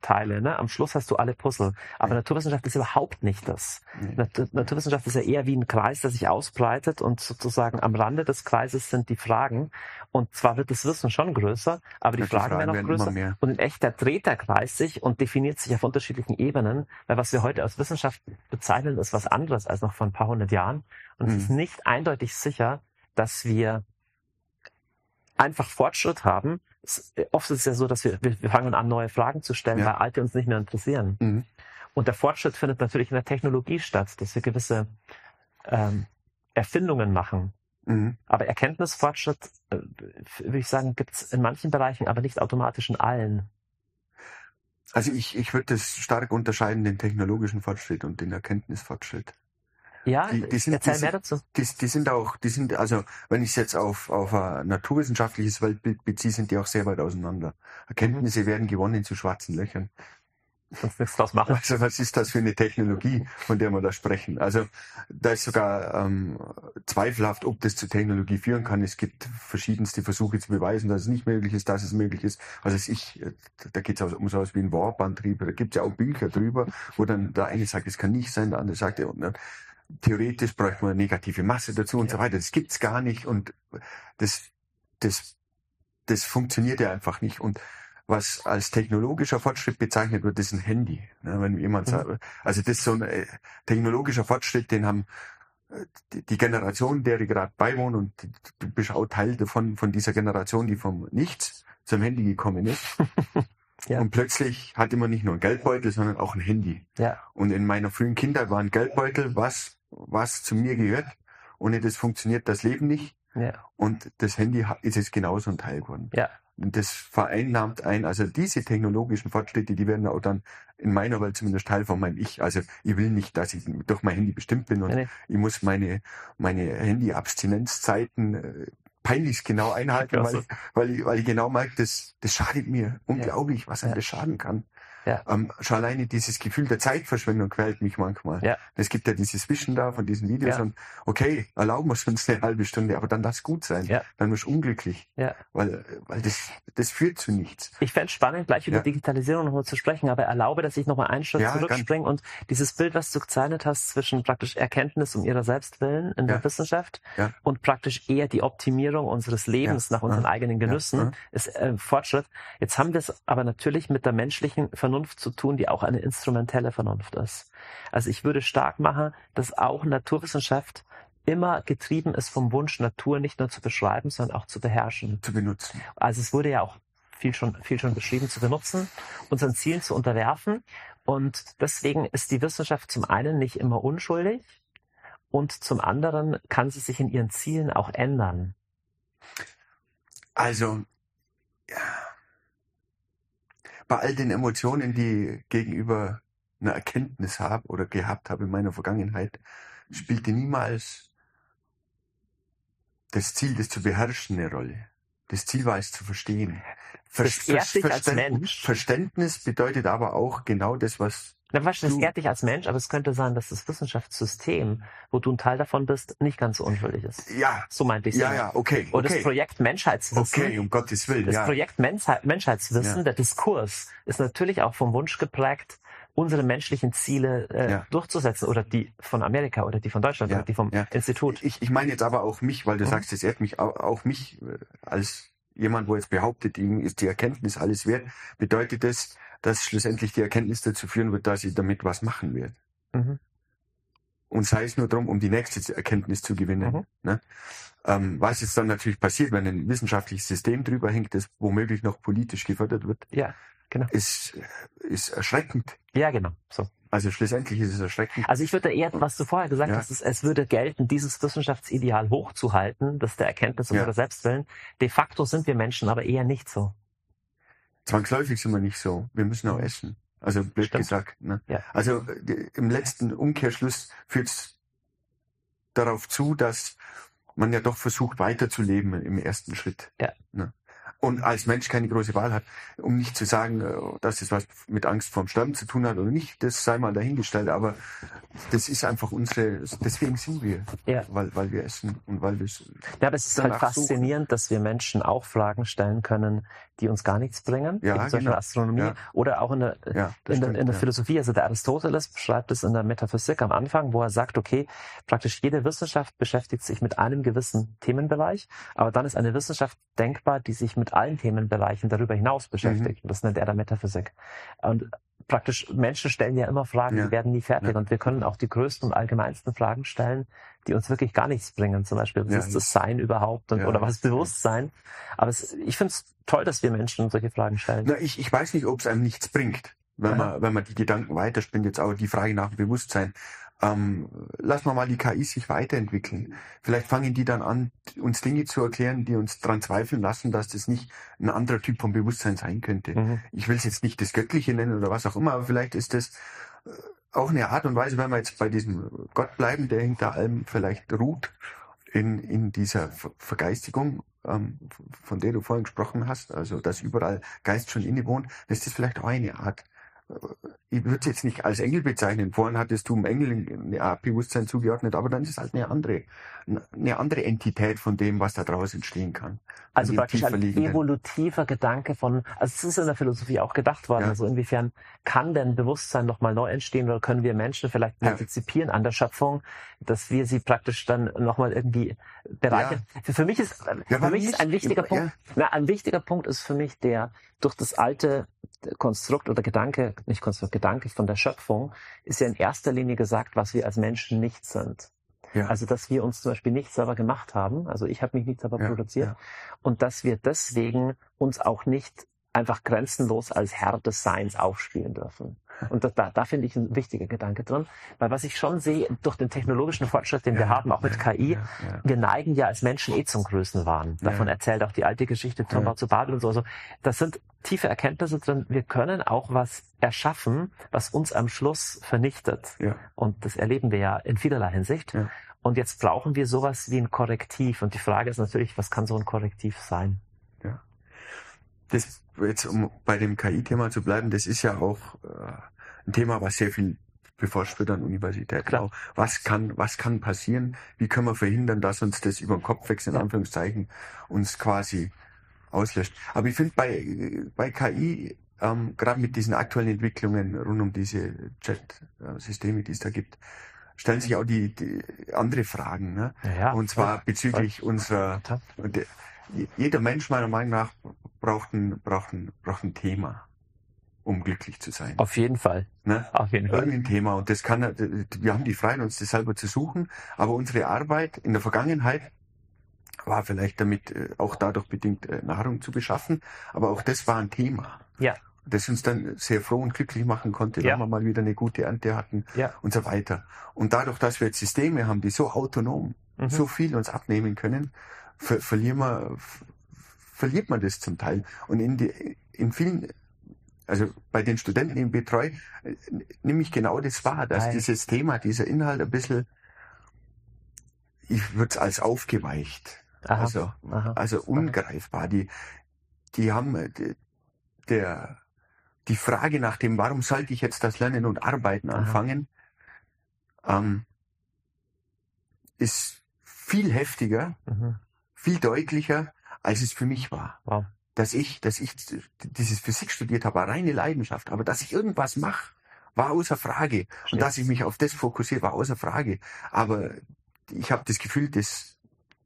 Teile, ne? Am Schluss hast du alle Puzzle. Aber ja. Naturwissenschaft ist überhaupt nicht das. Ja. Nat- Naturwissenschaft ist ja eher wie ein Kreis, der sich ausbreitet und sozusagen am Rande des Kreises sind die Fragen. Und zwar wird das Wissen schon größer, aber die, ja, die Fragen, Fragen werden auch größer. Mehr. Und in echt, da dreht der Kreis sich und definiert sich auf unterschiedlichen Ebenen, weil was wir heute als Wissenschaft bezeichnen, ist was anderes als noch vor ein paar hundert Jahren. Und mhm. es ist nicht eindeutig sicher, dass wir einfach Fortschritt haben. Oft ist es ja so, dass wir, wir fangen an, neue Fragen zu stellen, ja. weil alte uns nicht mehr interessieren. Mhm. Und der Fortschritt findet natürlich in der Technologie statt, dass wir gewisse ähm, Erfindungen machen. Mhm. Aber Erkenntnisfortschritt, äh, würde ich sagen, gibt es in manchen Bereichen, aber nicht automatisch in allen. Also ich, ich würde das stark unterscheiden, den technologischen Fortschritt und den Erkenntnisfortschritt. Ja, die, die sind, erzähl die, mehr dazu. Die, die sind auch, die sind, also wenn ich es jetzt auf, auf ein naturwissenschaftliches Weltbild beziehe, sind die auch sehr weit auseinander. Erkenntnisse mhm. werden gewonnen zu schwarzen Löchern. Das machen. Also was ist das für eine Technologie, von der wir da sprechen? Also da ist sogar ähm, zweifelhaft, ob das zur Technologie führen kann. Es gibt verschiedenste Versuche zu beweisen, dass es nicht möglich ist, dass es möglich ist. Also es ich, da geht es um so etwas wie ein Warp-Antrieb. Da gibt es ja auch Bücher drüber, wo dann der eine sagt, es kann nicht sein, der andere sagt, ja, ne, theoretisch bräuchte man eine negative Masse dazu und ja. so weiter. Das gibt's gar nicht und das, das, das funktioniert ja einfach nicht. Und was als technologischer Fortschritt bezeichnet wird, ist ein Handy. Ne, wenn jemand sagt, also das ist so ein äh, technologischer Fortschritt, den haben äh, die, die Generation, der ich gerade beiwohne, und du bist auch Teil davon, von dieser Generation, die vom Nichts zum Handy gekommen ist. Ja. Und plötzlich hatte man nicht nur einen Geldbeutel, sondern auch ein Handy. Ja. Und in meiner frühen Kindheit war ein Geldbeutel, was, was zu mir gehört. Ohne das funktioniert das Leben nicht. Ja. Und das Handy ist jetzt genauso ein Teil geworden. Ja. Und das vereinnahmt ein, also diese technologischen Fortschritte, die werden auch dann in meiner Welt zumindest Teil von meinem Ich. Also ich will nicht, dass ich durch mein Handy bestimmt bin und nee, nee. ich muss meine, meine Handy-Abstinenzzeiten peinlichst genau einhalten, weil ich, weil, ich, weil ich genau merke, das, das schadet mir. Unglaublich, ja. was einem ja. das schaden kann. Ja. Ähm, schon alleine dieses Gefühl der Zeitverschwendung quält mich manchmal. Ja. Es gibt ja dieses Wischen da von diesen Videos ja. und okay, erlauben wir es uns eine halbe Stunde, aber dann lass gut sein. Ja. Dann wirst du unglücklich, ja. weil, weil das, das führt zu nichts. Ich fände es spannend, gleich über ja. Digitalisierung nochmal zu sprechen, aber erlaube, dass ich nochmal einen Schritt ja, zurückspringe und dieses Bild, was du gezeichnet hast, zwischen praktisch Erkenntnis um ihrer selbst willen in ja. der Wissenschaft ja. und praktisch eher die Optimierung unseres Lebens ja. nach unseren ja. eigenen Genüssen, ja. Ja. ist äh, Fortschritt. Jetzt haben wir es aber natürlich mit der menschlichen Vernunft zu tun, die auch eine instrumentelle Vernunft ist. Also ich würde stark machen, dass auch Naturwissenschaft immer getrieben ist vom Wunsch, Natur nicht nur zu beschreiben, sondern auch zu beherrschen. Zu benutzen. Also es wurde ja auch viel schon, viel schon beschrieben, zu benutzen, unseren Zielen zu unterwerfen. Und deswegen ist die Wissenschaft zum einen nicht immer unschuldig und zum anderen kann sie sich in ihren Zielen auch ändern. Also, ja. bei all den Emotionen, die ich gegenüber einer Erkenntnis habe oder gehabt habe in meiner Vergangenheit, spielte niemals das Ziel, das zu beherrschen, eine Rolle. Das Ziel war es zu verstehen. Ver das ehrt dich als Mensch. Verständnis bedeutet aber auch genau das, was... Na, was das ehrt dich als Mensch, aber es könnte sein, dass das Wissenschaftssystem, wo du ein Teil davon bist, nicht ganz so unschuldig ist. Ja. So meinte ich es. Ja, ja, okay. Und okay. das Projekt Menschheitswissen. Okay, um Gottes Willen, Das ja. Projekt Menschheit, Menschheitswissen, ja. der Diskurs, ist natürlich auch vom Wunsch geprägt, unsere menschlichen Ziele äh, ja. durchzusetzen. Oder die von Amerika, oder die von Deutschland, ja. oder die vom ja. Institut. Ich, ich meine jetzt aber auch mich, weil du mhm. sagst, das ehrt mich, auch mich als jemand, wo jetzt behauptet, ihm ist die Erkenntnis alles wert, bedeutet das, dass schlussendlich die Erkenntnis dazu führen wird, dass sie damit was machen wird. Mhm. Und sei es nur darum, um die nächste Erkenntnis zu gewinnen. Mhm. Ne? Ähm, was jetzt dann natürlich passiert, wenn ein wissenschaftliches System drüber hängt, das womöglich noch politisch gefördert wird, ja, genau. ist, ist erschreckend. Ja, genau. So. Also schlussendlich ist es erschreckend. Also ich würde eher, was du vorher gesagt ja. hast, ist, es würde gelten, dieses Wissenschaftsideal hochzuhalten, das der Erkenntnis um ja. oder Selbstwillen. De facto sind wir Menschen aber eher nicht so. Zwangsläufig sind wir nicht so. Wir müssen auch essen. Also blöd Stimmt. gesagt. Ne? Ja. Also die, im letzten Umkehrschluss führt es darauf zu, dass man ja doch versucht, weiterzuleben im ersten Schritt. Ja. Ne? Und als Mensch keine große Wahl hat. Um nicht zu sagen, dass das was mit Angst vorm Sterben zu tun hat oder nicht, das sei mal dahingestellt. Aber das ist einfach unsere, deswegen sind wir. Ja. Weil, weil wir essen und weil wir es. Ja, aber es ist halt faszinierend, suchen. dass wir Menschen auch Fragen stellen können, die uns gar nichts bringen. Ja, zum Beispiel genau. Astronomie ja. oder auch in der, ja, in, der, in der Philosophie. Also der Aristoteles beschreibt es in der Metaphysik am Anfang, wo er sagt, okay, praktisch jede Wissenschaft beschäftigt sich mit einem gewissen Themenbereich, aber dann ist eine Wissenschaft denkbar, die sich mit allen Themenbereichen darüber hinaus beschäftigt. Mhm. Das nennt er der Metaphysik. Und praktisch Menschen stellen ja immer Fragen, ja. die werden nie fertig. Ja. Und wir können auch die größten und allgemeinsten Fragen stellen, die uns wirklich gar nichts bringen. Zum Beispiel, was ja, ist das Sein überhaupt und, ja, oder was ist Bewusstsein? Aber es, ich finde es toll, dass wir Menschen solche Fragen stellen. Na, ich, ich weiß nicht, ob es einem nichts bringt. wenn man, wenn man die Gedanken weiterspinnt, jetzt auch die Frage nach dem Bewusstsein. Ähm, lassen wir mal die K I sich weiterentwickeln. Vielleicht fangen die dann an, uns Dinge zu erklären, die uns daran zweifeln lassen, dass das nicht ein anderer Typ von Bewusstsein sein könnte. Mhm. Ich will es jetzt nicht das Göttliche nennen oder was auch immer, aber vielleicht ist das auch eine Art und Weise, wenn wir jetzt bei diesem Gott bleiben, der hinter allem vielleicht ruht, in, in dieser Vergeistigung, ähm, von der du vorhin gesprochen hast, also dass überall Geist schon innewohnt, ist das vielleicht auch eine Art. Ich würde es jetzt nicht als Engel bezeichnen. Vorhin hattest du dem Engel eine Art Bewusstsein zugeordnet, aber dann ist es halt eine andere, eine andere Entität von dem, was da draus entstehen kann. Also praktisch ein evolutiver Gedanke von, also es ist in der Philosophie auch gedacht worden, ja. Also inwiefern kann denn Bewusstsein nochmal neu entstehen oder können wir Menschen vielleicht partizipieren ja. an der Schöpfung, dass wir sie praktisch dann nochmal irgendwie bereichern. Ja. Für mich ist, ja, für mich ist ein wichtiger ich, Punkt, ja. na, ein wichtiger Punkt ist für mich der, durch das alte Konstrukt oder Gedanke, nicht Konstrukt, Gedanke von der Schöpfung, ist ja in erster Linie gesagt, was wir als Menschen nicht sind. Ja. Also, dass wir uns zum Beispiel nicht selber gemacht haben, also ich habe mich nicht selber ja, produziert, ja. und dass wir deswegen uns auch nicht einfach grenzenlos als Herr des Seins aufspielen dürfen. Und da, da, da finde ich ein wichtiger Gedanke drin, weil was ich schon sehe, durch den technologischen Fortschritt, den ja, wir haben, auch mit K I, ja, ja. wir neigen ja als Menschen eh zum Größenwahn. Davon ja. erzählt auch die alte Geschichte, Turmbau ja. zu Babel und so. Also das sind tiefe Erkenntnisse drin. Wir können auch was erschaffen, was uns am Schluss vernichtet. Ja. Und das erleben wir ja in vielerlei Hinsicht. Ja. Und jetzt brauchen wir sowas wie ein Korrektiv. Und die Frage ist natürlich, was kann so ein Korrektiv sein? Ja. Das jetzt, um bei dem K I-Thema zu bleiben, das ist ja auch äh, ein Thema, was sehr viel beforscht wird an Universitäten. Genau. Was kann, was kann passieren? Wie können wir verhindern, dass uns das über den Kopf wächst, in Anführungszeichen, uns quasi auslöscht? Aber ich finde bei, bei K I, ähm, gerade mit diesen aktuellen Entwicklungen rund um diese Chat-Systeme, die es da gibt, stellen sich auch die, die andere Fragen, ne? Ja, ja. Und zwar ja. bezüglich ja. unserer... Der, jeder Mensch meiner Meinung nach braucht ein, braucht ein, braucht ein Thema, um glücklich zu sein. Auf jeden Fall. Ne? Auf jeden Fall. Irgendein Thema. Und das kann, wir haben die Freiheit, uns das selber zu suchen. Aber unsere Arbeit in der Vergangenheit war vielleicht damit auch dadurch bedingt, Nahrung zu beschaffen. Aber auch das war ein Thema. Ja. Das uns dann sehr froh und glücklich machen konnte, ja. wenn wir mal wieder eine gute Ernte hatten ja. und so weiter. Und dadurch, dass wir jetzt Systeme haben, die so autonom, mhm. so viel uns abnehmen können, Ver, verlieren wir, verliert man das zum Teil. Und in, die, in vielen, also bei den Studenten im Betreu, nehme ich genau das wahr, dass Nein. dieses Thema, dieser Inhalt ein bisschen, ich würde es als aufgeweicht, Aha. also, Aha. also ungreifbar. Die, die haben, die, der, die Frage nach dem, warum sollte ich jetzt das Lernen und Arbeiten Aha. anfangen, ähm, ist viel heftiger, mhm. viel deutlicher, als es für mich war. Wow. Dass ich, dass ich dieses Physik studiert habe, war reine Leidenschaft. Aber dass ich irgendwas mache, war außer Frage. Stimmt. Und dass ich mich auf das fokussiere, war außer Frage. Aber ich habe das Gefühl, das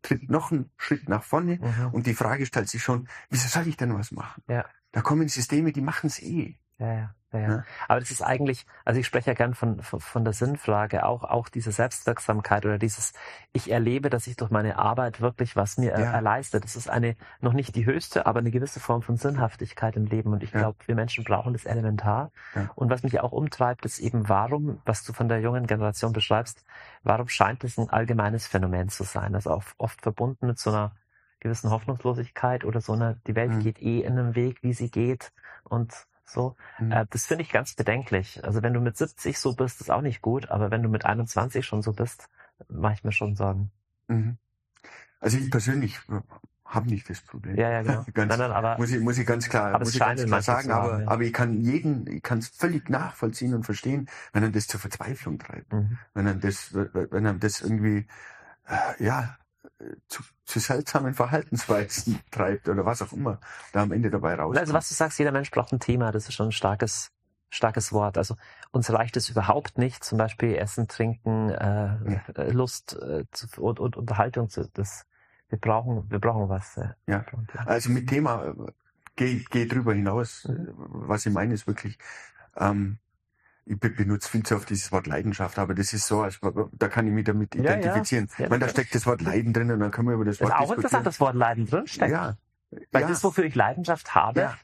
tritt noch einen Schritt nach vorne. Mhm. Und die Frage stellt sich schon, wieso soll ich denn was machen? Ja. Da kommen Systeme, die machen es eh. Ja, ja. Ja, ja. Aber das ist eigentlich, also ich spreche ja gern von, von, von der Sinnfrage, auch, auch diese Selbstwirksamkeit oder dieses, ich erlebe, dass ich durch meine Arbeit wirklich was mir ja. er, erleiste. Das ist eine, noch nicht die höchste, aber eine gewisse Form von Sinnhaftigkeit im Leben. Und ich ja. glaube, wir Menschen brauchen das elementar. Ja. Und was mich auch umtreibt, ist eben, warum, was du von der jungen Generation beschreibst, warum scheint es ein allgemeines Phänomen zu sein? Also auch oft verbunden mit so einer gewissen Hoffnungslosigkeit oder so einer, die Welt mhm. geht eh in einem Weg, wie sie geht und so, mhm. äh, das finde ich ganz bedenklich. Also wenn du mit siebzig so bist, ist auch nicht gut, aber wenn du mit einundzwanzig schon so bist, mache ich mir schon Sorgen. Mhm. Also ich persönlich habe nicht das Problem. Ja, ja, genau. ganz, nein, nein, aber, muss, ich, muss ich ganz klar, muss ich ganz klar sagen, haben, aber, ja. aber ich kann jeden, ich kann es völlig nachvollziehen und verstehen, wenn einem das zur Verzweiflung treibt. Mhm. Wenn einem das, wenn einem das irgendwie, äh, ja, Zu, zu seltsamen Verhaltensweisen treibt oder was auch immer da am Ende dabei rauskommt. Also was du sagst, jeder Mensch braucht ein Thema, das ist schon ein starkes, starkes Wort. Also uns reicht es überhaupt nicht, zum Beispiel Essen, Trinken, äh, ja. Lust äh, zu, und, und Unterhaltung. Zu, das, wir, brauchen, wir brauchen was. Äh, ja. Also mit Thema geh, geh drüber hinaus. Mhm. Was ich meine ist wirklich... Ähm, Ich benutze viel zu oft dieses Wort Leidenschaft, aber das ist so, also, da kann ich mich damit identifizieren. Ja, ja. Ja, ich meine, da steckt das Wort Leiden drin und dann können wir über das Wort diskutieren. Ist auch interessant, dass das Wort Leiden drin steckt. Ja. Weil ja. das, wofür ich Leidenschaft habe, ja.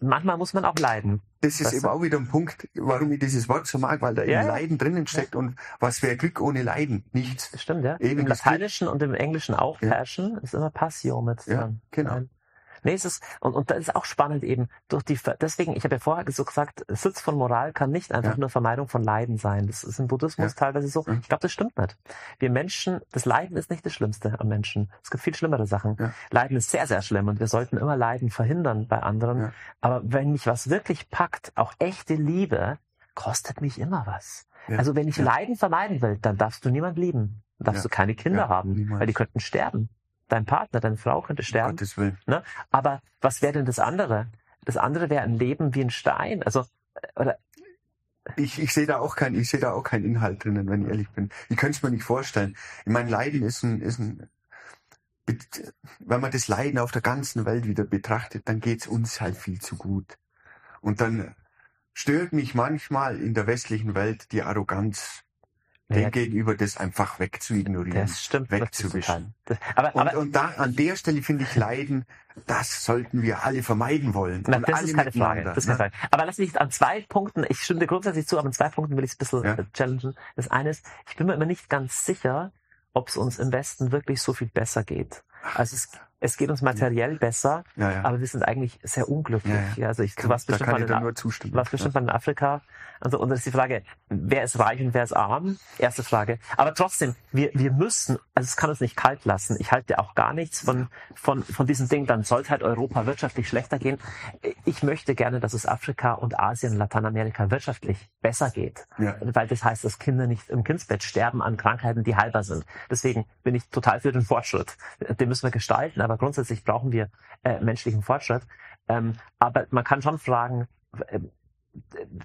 manchmal muss man auch leiden. Das ist eben auch wieder ein Punkt, warum ich dieses Wort so mag, weil da eben ja, Leiden drinnen steckt, ja, und was wäre Glück ohne Leiden? Nichts. Das stimmt, ja. Ewiges Im Lateinischen Glück. Und im Englischen auch, ja. Passion ist immer Passio mit ja, dran. Genau. Nein. Nee, es ist, und, und das ist auch spannend eben, durch die, deswegen, ich habe ja vorher so gesagt, Sitz von Moral kann nicht einfach ja, nur Vermeidung von Leiden sein. Das ist im Buddhismus ja, teilweise so. Ja. Ich glaube, das stimmt nicht. Wir Menschen, das Leiden ist nicht das Schlimmste am Menschen. Es gibt viel schlimmere Sachen. Ja. Leiden ist sehr, sehr schlimm und wir sollten immer Leiden verhindern bei anderen. Ja. Aber wenn mich was wirklich packt, auch echte Liebe, kostet mich immer was. Ja. Also wenn ich ja, Leiden vermeiden will, dann darfst du niemand lieben. Dann darfst ja, du keine Kinder ja, haben, niemals, weil die könnten sterben. Dein Partner, deine Frau könnte sterben. Um Gottes Willen. Ne? Aber was wäre denn das andere? Das andere wäre ein Leben wie ein Stein. Also, oder ich, ich sehe da auch keinen seh kein Inhalt drinnen, wenn ich ehrlich bin. Ich könnte es mir nicht vorstellen. Ich meine, Leiden ist ein, ist ein... Wenn man das Leiden auf der ganzen Welt wieder betrachtet, dann geht es uns halt viel zu gut. Und dann stört mich manchmal in der westlichen Welt die Arroganz, dem ja, gegenüber das einfach wegzuignorieren, das stimmt, wegzuwischen. Das, aber, aber, und und da, an der Stelle finde ich Leiden, das sollten wir alle vermeiden wollen. Na, das, ist keine Frage, das ist keine Frage. Aber lass mich an zwei Punkten, ich stimme grundsätzlich zu, aber an zwei Punkten will ich es ein bisschen ja, challengen. Das eine ist, ich bin mir immer nicht ganz sicher, ob es uns im Westen wirklich so viel besser geht. Also es, es geht uns materiell besser, ja, ja, aber wir sind eigentlich sehr unglücklich. Ja, ja. Also ich, du warst da bestimmt, kann ich da nur zustimmen. warst bestimmt ja, mal in Afrika. Also, und dann ist die Frage, wer ist reich und wer ist arm? Erste Frage. Aber trotzdem, wir, wir müssen, also es kann uns nicht kalt lassen. Ich halte auch gar nichts von, von, von diesem Ding. Dann sollte halt Europa wirtschaftlich schlechter gehen. Ich möchte gerne, dass es Afrika und Asien, Lateinamerika wirtschaftlich besser geht. Ja. Weil das heißt, dass Kinder nicht im Kindsbett sterben an Krankheiten, die heilbar sind. Deswegen bin ich total für den Fortschritt. Den müssen wir gestalten, aber grundsätzlich brauchen wir äh, menschlichen Fortschritt. Ähm, aber man kann schon fragen, äh,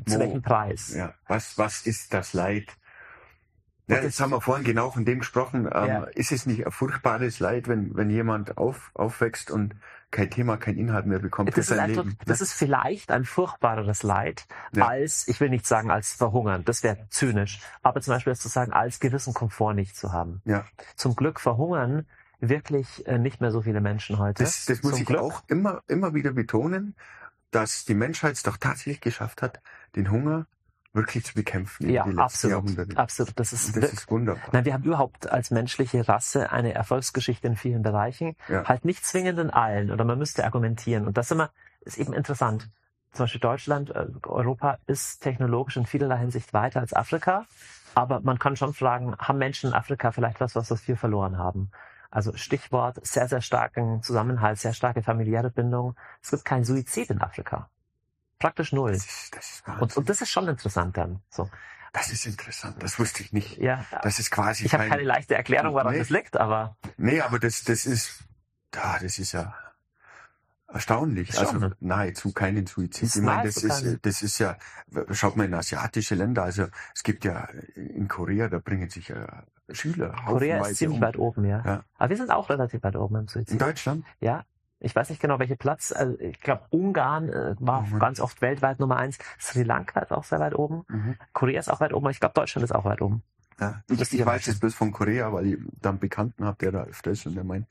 zu welchem Preis? Ja. Was, was ist das Leid? Ja, jetzt haben wir vorhin genau von dem gesprochen. Ähm, ja. Ist es nicht ein furchtbares Leid, wenn, wenn jemand auf, aufwächst und kein Thema, kein Inhalt mehr bekommt das für sein Leben? Ein, das ne? ist vielleicht ein furchtbareres Leid ja, als, ich will nicht sagen als Verhungern, das wäre zynisch, aber zum Beispiel zu sagen, als gewissen Komfort nicht zu haben. Ja. Zum Glück verhungern wirklich äh, nicht mehr so viele Menschen heute. Das, das muss ich Glück. auch immer, immer wieder betonen, dass die Menschheit es doch tatsächlich geschafft hat, den Hunger wirklich zu bekämpfen. Ja, absolut, absolut. Das ist, das ist wunderbar. Nein, wir haben überhaupt als menschliche Rasse eine Erfolgsgeschichte in vielen Bereichen, ja, halt nicht zwingend in allen, oder man müsste argumentieren. Und das immer, ist eben interessant. Zum Beispiel Deutschland, Europa ist technologisch in vielerlei Hinsicht weiter als Afrika, aber man kann schon fragen, haben Menschen in Afrika vielleicht was, was wir verloren haben? Also Stichwort sehr, sehr starken Zusammenhalt, sehr starke familiäre Bindung. Es gibt keinen Suizid in Afrika. Praktisch null. Das ist, das ist und, und das ist schon interessant dann. So. Das ist interessant, das wusste ich nicht. Ja, das ist quasi ich habe keine leichte Erklärung, woran nee, das liegt, aber... Nee, aber das, das ist... Ja, das ist ja erstaunlich. Also nahezu keinen Suizid. Ich meine, das ist, das ist ja... Schaut mal in asiatische Länder. Also es gibt ja in Korea, da bringen sich ja... Schüler. Korea ist ziemlich um. weit oben, ja. ja. Aber wir sind auch relativ weit oben im Suizid. In Deutschland? Ja. Ich weiß nicht genau, welcher Platz. Also ich glaube, Ungarn äh, war mhm. ganz oft weltweit Nummer eins. Sri Lanka ist auch sehr weit oben. Mhm. Korea ist auch weit oben. Ich glaube, Deutschland ist auch weit oben. Ja. Ich, ich, ich weiß jetzt bloß von Korea, weil ich da einen Bekannten habe, der da öfter ist und der meint,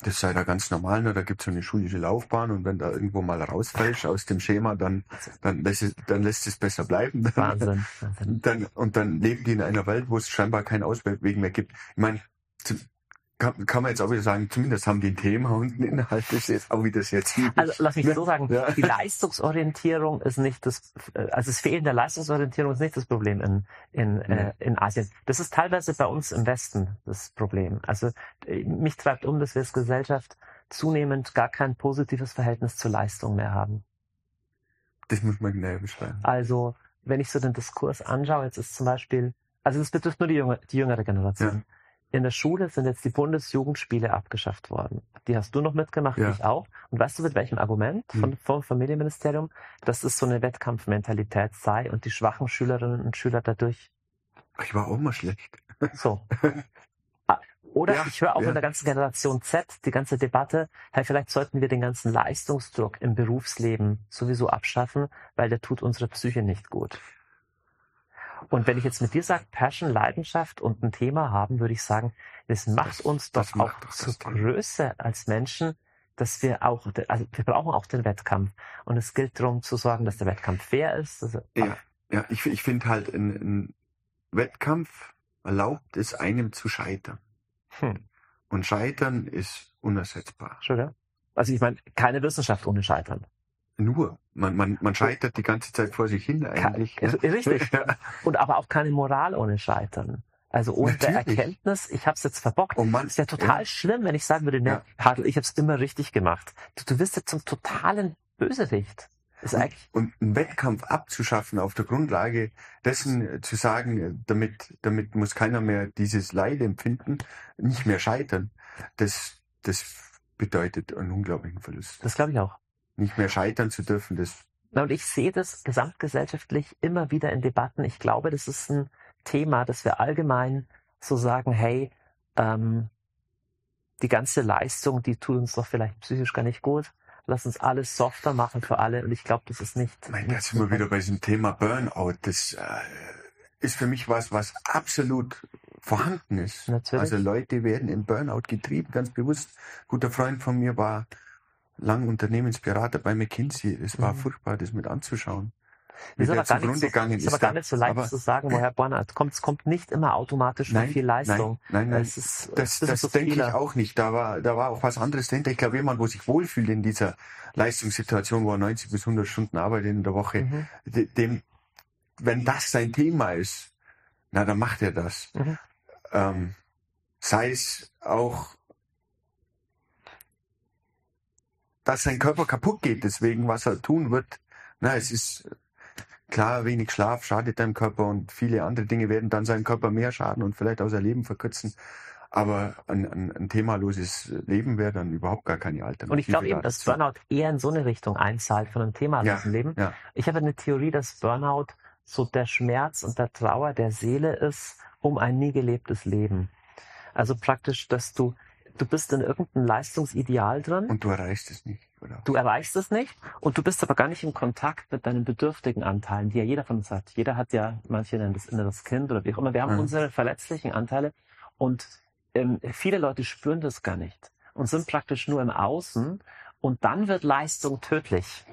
das sei da ganz normal, ne? Da gibt es so eine schulische Laufbahn und wenn da irgendwo mal rausfällst aus dem Schema, dann, dann, lässt, es, dann lässt es besser bleiben. Wahnsinn. Wahnsinn. Dann, und dann leben die in einer Welt, wo es scheinbar keinen Ausweg mehr gibt. Ich meine, kann, kann man jetzt auch wieder sagen, zumindest haben die ein Thema und einen Inhalt, das ist jetzt auch wieder sehr ziemlich. Also lass mich so sagen, ja, die Leistungsorientierung ist nicht das, also das Fehlen der Leistungsorientierung ist nicht das Problem in, in, mhm. äh, in Asien. Das ist teilweise bei uns im Westen das Problem. Also mich treibt um, dass wir als Gesellschaft zunehmend gar kein positives Verhältnis zur Leistung mehr haben. Das muss man genau beschreiben. Also wenn ich so den Diskurs anschaue, jetzt ist zum Beispiel, also das betrifft nur die, junge, die jüngere Generation. Ja. In der Schule sind jetzt die Bundesjugendspiele abgeschafft worden. Die hast du noch mitgemacht, ja, ich auch. Und weißt du, mit welchem Argument von, vom Familienministerium, dass es so eine Wettkampfmentalität sei und die schwachen Schülerinnen und Schüler dadurch... Ich war auch mal schlecht. So. Oder ja, ich höre auch ja, in der ganzen Generation Z die ganze Debatte, hey, vielleicht sollten wir den ganzen Leistungsdruck im Berufsleben sowieso abschaffen, weil der tut unserer Psyche nicht gut. Und wenn ich jetzt mit dir sage, Passion, Leidenschaft und ein Thema haben, würde ich sagen, das macht uns doch auch zur Größe als Menschen, dass wir auch, also wir brauchen auch den Wettkampf. Und es gilt darum zu sorgen, dass der Wettkampf fair ist. Also, ja, ja, ich, ich finde halt, ein, ein Wettkampf erlaubt es einem zu scheitern. Hm. Und Scheitern ist unersetzbar. Schon, ja. Also ich meine, keine Wissenschaft ohne Scheitern. Nur. Man, man, man scheitert die ganze Zeit vor sich hin eigentlich. Ke- ne? Richtig. Ja. Und aber auch keine Moral ohne Scheitern. Also ohne der Erkenntnis, ich habe es jetzt verbockt. Oh Mann. Ist ja total ja. schlimm, wenn ich sagen würde, ne, ja. Hartl, ich habe es immer richtig gemacht. Du, du wirst jetzt zum totalen Bösewicht. Ist und, eigentlich... und einen Wettkampf abzuschaffen auf der Grundlage dessen zu sagen, damit, damit muss keiner mehr dieses Leid empfinden, nicht mehr scheitern, das, das bedeutet einen unglaublichen Verlust. Das glaube ich auch. Nicht mehr scheitern zu dürfen, das... Na, und ich sehe das gesamtgesellschaftlich immer wieder in Debatten. Ich glaube, das ist ein Thema, dass wir allgemein so sagen, hey, ähm, die ganze Leistung, die tut uns doch vielleicht psychisch gar nicht gut. Lass uns alles softer machen für alle. Und ich glaube, das ist nicht... Ich meine, da sind wir wieder bei diesem Thema Burnout. Das äh, ist für mich was, was absolut vorhanden ist. Natürlich. Also Leute werden in Burnout getrieben, ganz bewusst. Ein guter Freund von mir war lang Unternehmensberater bei McKinsey. Es war mhm. furchtbar, das mit anzuschauen. Das ist aber gar nicht so, ist aber gar nicht so leicht zu sagen, woher Burnout kommt. Es kommt nicht immer automatisch mit viel Leistung. Nein, nein, nein. Es ist, das das, das so denke vieler. ich auch nicht. Da war, da war auch was anderes dahinter. Ich glaube, jemand, wo sich wohlfühlt in dieser Leistungssituation, wo er neunzig bis hundert Stunden arbeitet in der Woche, mhm. dem, wenn das sein Thema ist, na, dann macht er das. Mhm. Ähm, sei es auch, dass sein Körper kaputt geht, deswegen, was er tun wird. Na, es ist klar, wenig Schlaf schadet deinem Körper und viele andere Dinge werden dann seinem Körper mehr schaden und vielleicht auch sein Leben verkürzen. Aber ein, ein, ein themaloses Leben wäre dann überhaupt gar keine Alternative. Und ich glaube eben, dass Burnout eher in so eine Richtung einzahlt von einem themalosen ja, Leben. Ja. Ich habe eine Theorie, dass Burnout so der Schmerz und der Trauer der Seele ist um ein nie gelebtes Leben. Also praktisch, dass du Du bist in irgendeinem Leistungsideal drin. Und du erreichst es nicht, oder? Du erreichst es nicht und du bist aber gar nicht im Kontakt mit deinen bedürftigen Anteilen, die ja jeder von uns hat. Jeder hat ja, manche nennen das inneres Kind oder wie auch immer. Wir haben ja. unsere verletzlichen Anteile und ähm, viele Leute spüren das gar nicht und sind praktisch nur im Außen und dann wird Leistung tödlich.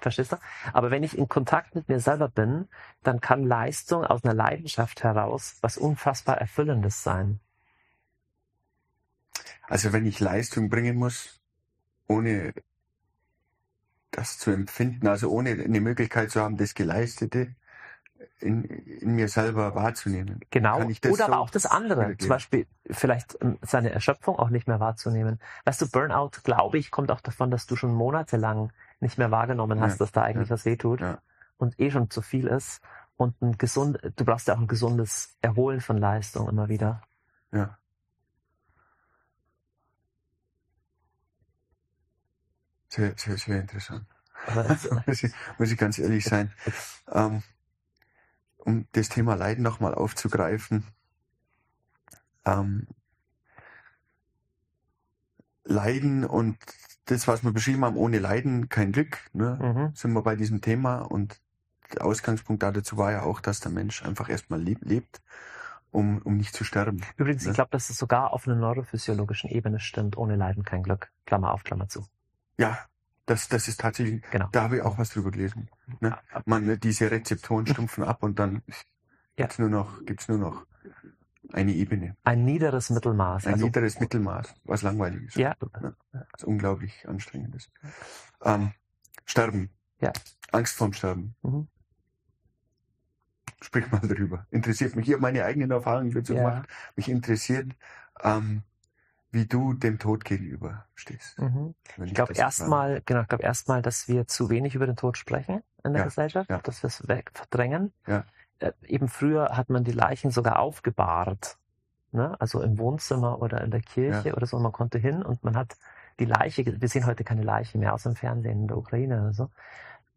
Verstehst du? Aber wenn ich in Kontakt mit mir selber bin, dann kann Leistung aus einer Leidenschaft heraus was unfassbar Erfüllendes sein. Also wenn ich Leistung bringen muss, ohne das zu empfinden, also ohne eine Möglichkeit zu haben, das Geleistete in, in mir selber wahrzunehmen. Genau, kann ich das oder so aber auch das andere, wiedergeben? Zum Beispiel vielleicht seine Erschöpfung auch nicht mehr wahrzunehmen. Weißt du, Burnout, glaube ich, kommt auch davon, dass du schon monatelang nicht mehr wahrgenommen hast, ja, dass da eigentlich ja, was weh tut ja. und eh schon zu viel ist. Und ein gesund, du brauchst ja auch ein gesundes Erholen von Leistung immer wieder. Ja. Sehr, sehr, sehr interessant. muss, ich, muss ich ganz ehrlich sein. Ähm, um das Thema Leiden nochmal aufzugreifen. Ähm, Leiden und das, was wir beschrieben haben, ohne Leiden kein Glück, ne? Mhm. Sind wir bei diesem Thema und der Ausgangspunkt dazu war ja auch, dass der Mensch einfach erstmal lieb, lebt, um, um nicht zu sterben. Übrigens, ne? Ich glaube, dass das sogar auf einer neurophysiologischen Ebene stimmt, ohne Leiden kein Glück. Klammer auf, Klammer zu. Ja, das, das ist tatsächlich, genau. Da habe ich auch was drüber gelesen. Ne? Man, diese Rezeptoren stumpfen ab und dann ja. gibt's nur noch, gibt's nur noch eine Ebene. Ein niederes Mittelmaß. Ein also, niederes Mittelmaß, was langweilig ist. Ja. Ne? Was unglaublich anstrengend ist. Ähm, Sterben. Ja. Angst vorm Sterben. Mhm. Sprich mal drüber. Interessiert mich. Ich habe meine eigenen Erfahrungen dazu ja. gemacht. Mich interessiert, ähm, wie du dem Tod gegenüber stehst. Mhm. Ich glaube erstmal, genau, ich glaube erstmal, dass wir zu wenig über den Tod sprechen in der ja, Gesellschaft, ja. dass wir es verdrängen. Ja. Äh, eben früher hat man die Leichen sogar aufgebahrt, ne? Also im Wohnzimmer oder in der Kirche ja. oder so. Man konnte hin und man hat die Leiche. Wir sehen heute keine Leiche mehr aus im Fernsehen in der Ukraine oder so.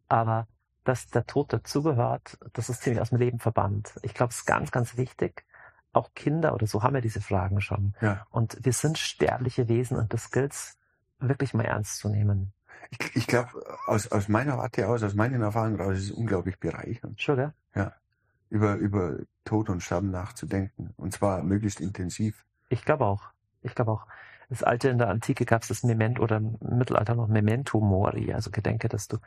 Aber dass der Tod dazugehört, das ist ziemlich aus dem Leben verbannt. Ich glaube, es ist ganz, ganz wichtig. Auch Kinder oder so haben ja diese Fragen schon. Ja. Und wir sind sterbliche Wesen und das gilt es wirklich mal ernst zu nehmen. Ich, ich glaube, aus, aus meiner Warte aus, aus meinen Erfahrungen raus, ist es unglaublich bereichernd. Schon, gell? Ja. Über, über Tod und Sterben nachzudenken. Und zwar möglichst intensiv. Ich glaube auch. Ich glaube auch. das alte, in der Antike gab es das Memento oder im Mittelalter noch Memento Mori, also Gedenke, dass du,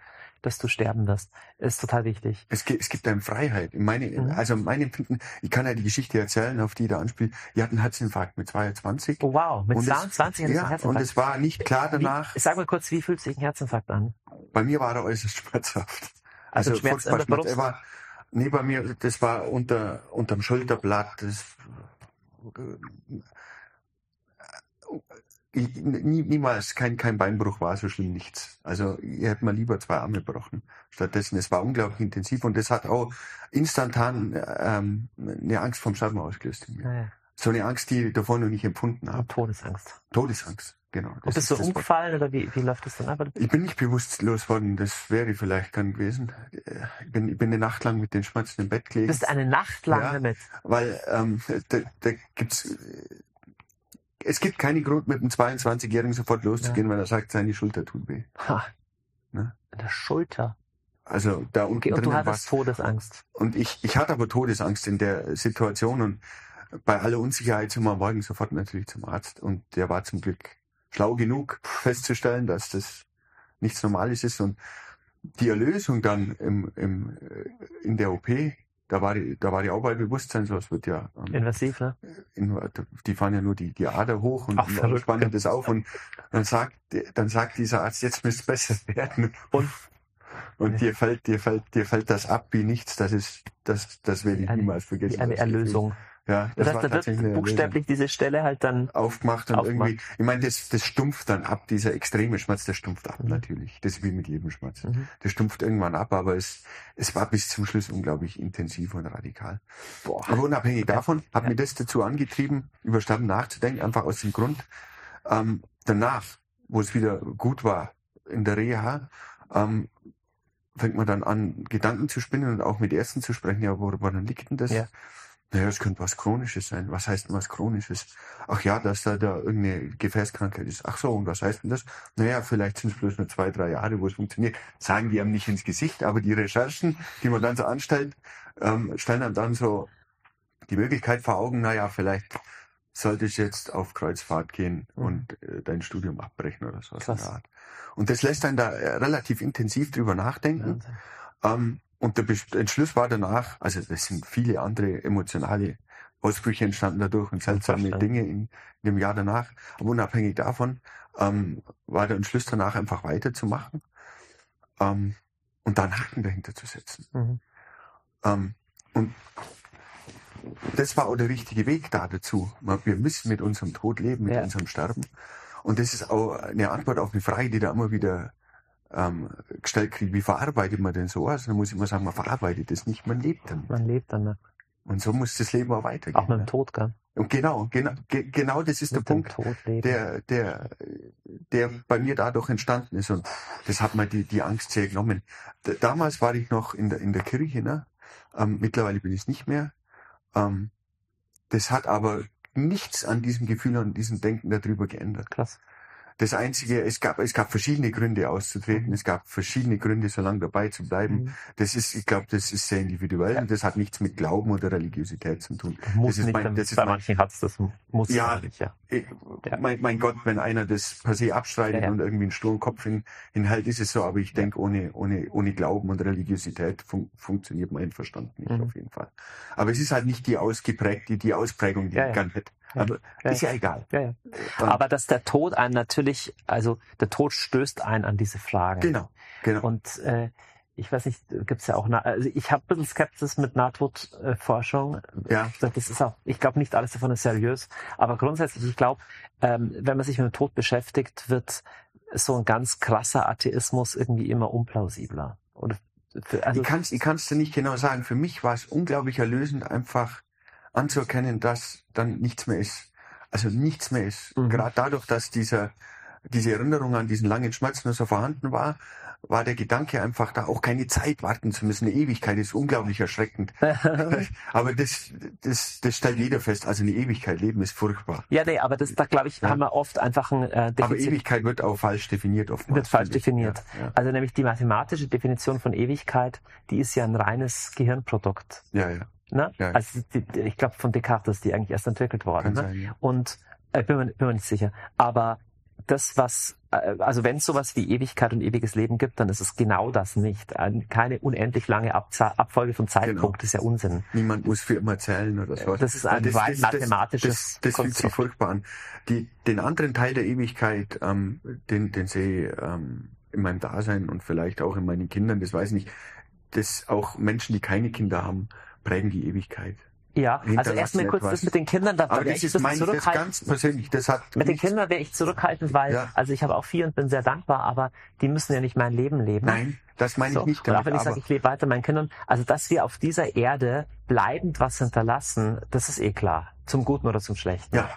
dass du sterben wirst. Ist total wichtig. Es gibt, es gibt einem Freiheit. Meine, mhm. Also mein Empfinden, ich kann ja die Geschichte erzählen, auf die da anspielt. Die hatten einen Herzinfarkt mit zweiundzwanzig. Oh wow, mit zweiundzwanzig hatten sie einen Herzinfarkt. Und es war nicht klar danach. Wie, sag mal kurz, wie fühlt sich ein Herzinfarkt an? Bei mir war er äußerst schmerzhaft. Also, also Schmerz in der Brust? Er war, nee, bei mir, das war unter, unterm Schulterblatt, das, Ich, nie, niemals, kein, kein Beinbruch war so schlimm, nichts. Also ich hätte mir lieber zwei Arme gebrochen. Stattdessen, es war unglaublich intensiv und das hat auch instantan ähm, eine Angst vorm Sterben ausgelöst in mir. Naja. So eine Angst, die ich davor noch nicht empfunden habe. Todesangst. Todesangst, genau. Und bist du umgefallen oder wie, wie läuft das dann ab? Ich bin nicht bewusstlos worden, das wäre vielleicht gern gewesen. Ich bin, ich bin eine Nacht lang mit den Schmerzen im Bett gelegen. Du bist eine Nacht lang ja, damit? Weil ähm, da, da gibt's... Es gibt keinen Grund, mit einem zweiundzwanzigjährigen sofort loszugehen, ja. Weil er sagt, seine Schulter tut weh. Ha. Ne? In der Schulter. Also da unten drin. Und du hattest Todesangst. Und ich, ich hatte aber Todesangst in der Situation und bei aller Unsicherheit sind wir am Morgen sofort natürlich zum Arzt und der war zum Glück schlau genug festzustellen, dass das nichts Normales ist und die Erlösung dann im, im, in der O P. Da war die, da war die auch bei Bewusstsein, so es wird ja. Ähm, Invasiv, ne? In, die fahren ja nur die, die Ader hoch und, und spannen das auf und dann sagt, dann sagt dieser Arzt, jetzt müsste es besser werden. Und, und ja. dir fällt, dir fällt, dir fällt das ab wie nichts, das ist, das, das werde ich eine, niemals vergessen. Wie eine Erlösung. Ja, das, das war heißt, da wird buchstäblich diese Stelle halt dann aufgemacht und aufgemacht. Irgendwie, ich meine, das, das stumpft dann ab, dieser extreme Schmerz, der stumpft ab mhm. natürlich. Das ist wie mit jedem Schmerz. Mhm. Das stumpft irgendwann ab, aber es, es war bis zum Schluss unglaublich intensiv und radikal. Boah. Aber unabhängig okay. davon hat ja. mir das dazu angetrieben, über Sterben nachzudenken, einfach aus dem Grund, ähm, danach, wo es wieder gut war in der Reha, ähm, fängt man dann an, Gedanken zu spinnen und auch mit Ärzten zu sprechen, ja, woran liegt denn das? Ja. Naja, es könnte was Chronisches sein. Was heißt denn was Chronisches? Ach ja, dass da, da irgendeine Gefäßkrankheit ist. Ach so, und was heißt denn das? Naja, vielleicht sind es bloß nur zwei, drei Jahre, wo es funktioniert. Sagen die einem nicht ins Gesicht, aber die Recherchen, die man dann so anstellt, ähm, stellen einem dann so die Möglichkeit vor Augen, naja, vielleicht sollte ich jetzt auf Kreuzfahrt gehen und äh, dein Studium abbrechen oder so. Krass. In der Art. Und das lässt einen da relativ intensiv drüber nachdenken. Ähm, Und der Entschluss war danach, also es sind viele andere emotionale Ausbrüche entstanden dadurch und seltsame Dinge in dem Jahr danach. Aber unabhängig davon ähm, war der Entschluss danach einfach weiterzumachen ähm, und dann Haken dahinter zu setzen. Mhm. Ähm, und das war auch der richtige Weg da dazu. Wir müssen mit unserem Tod leben, mit ja. unserem Sterben. Und das ist auch eine Antwort auf eine Frage, die da immer wieder Ähm, gestellt kriege, wie verarbeitet man denn sowas? Dann muss ich immer sagen, man verarbeitet das nicht, man lebt damit. Man lebt damit. Und so muss das Leben auch weitergehen. Auch mit dem Tod, gell? Und genau, genau, ge genau das ist mit der Punkt, der, der, der bei mir dadurch entstanden ist. Und das hat mir die, die Angst sehr genommen. D damals war ich noch in der, in der Kirche, ne? Ähm, mittlerweile bin ich es nicht mehr. Ähm, das hat aber nichts an diesem Gefühl, an diesem Denken darüber geändert. Krass. Das Einzige, es gab, es gab verschiedene Gründe auszutreten, es gab verschiedene Gründe, so lange dabei zu bleiben. Mhm. Das ist, ich glaube, das ist sehr individuell ja. und das hat nichts mit Glauben oder Religiosität zu tun. Muss das nicht, ist mein, das ist bei mein, manchen hat es das, muss ja, nicht, ja. Ich, mein, mein Gott, wenn einer das per se abstreitet ja, ja. und irgendwie einen sturen Kopf hin, hinhält, ist es so, aber ich denke, ja. ohne, ohne, ohne Glauben und Religiosität fun funktioniert mein Verstand nicht, mhm. auf jeden Fall. Aber es ist halt nicht die ausgeprägte, die Ausprägung, die ja, ich gerne hätte. Aber ja, ist ja, ja egal. Ja, ja. Aber dass der Tod einen natürlich, also der Tod stößt einen an diese Fragen. Genau, genau. Und äh, ich weiß nicht, gibt's ja auch, also ich habe ein bisschen Skepsis mit Nahtodforschung. Ja. Das ist auch, ich glaube nicht alles davon ist seriös, aber grundsätzlich, ich glaube, ähm, wenn man sich mit dem Tod beschäftigt, wird so ein ganz krasser Atheismus irgendwie immer unplausibler. Oder, also, ich kann's, ich kann's dir nicht genau sagen. Für mich war es unglaublich erlösend, einfach anzuerkennen, dass dann nichts mehr ist. Also nichts mehr ist. Mhm. Gerade dadurch, dass dieser, diese Erinnerung an diesen langen Schmerz nur so vorhanden war, war der Gedanke einfach da, auch keine Zeit warten zu müssen. Eine Ewigkeit ist unglaublich erschreckend. Aber das, das, das stellt jeder fest. Also eine Ewigkeit leben ist furchtbar. Ja, nee, aber das, da glaube ich, ja. haben wir oft einfach ein äh, Defizit. Aber Ewigkeit wird auch falsch definiert oftmals. Wird falsch definiert. Ja, ja. Also nämlich die mathematische Definition von Ewigkeit, die ist ja ein reines Gehirnprodukt. Ja, ja. Ne? Ja. Also die, die, ich glaube, von Descartes ist die eigentlich erst entwickelt worden. Ne? Sein, ja. Und Ich bin mir, bin mir nicht sicher. Aber das, was, also wenn es sowas wie Ewigkeit und ewiges Leben gibt, dann ist es genau das nicht. Keine unendlich lange Abza- Abfolge von Zeitpunkt, genau. Ist ja Unsinn. Niemand muss für immer zählen oder so. Das ist ein das, weit das, mathematisches Das, das, das fühlt sich furchtbar an. Die, den anderen Teil der Ewigkeit, ähm, den, den sehe ich ähm, in meinem Dasein und vielleicht auch in meinen Kindern, das weiß ich nicht, dass auch Menschen, die keine Kinder haben, prägen die Ewigkeit. Ja, also erstmal kurz etwas. Das mit den Kindern, da wäre ich das ganz persönlich. Das hat mit den Kindern wäre ich zurückhaltend, weil ja. Also ich habe auch vier und bin sehr dankbar, aber die müssen ja nicht mein Leben leben. Nein, das meine so. ich nicht. Damit, auch wenn ich sage, ich lebe weiter meinen Kindern, also dass wir auf dieser Erde bleibend was hinterlassen, das ist eh klar, zum Guten oder zum Schlechten. Ja,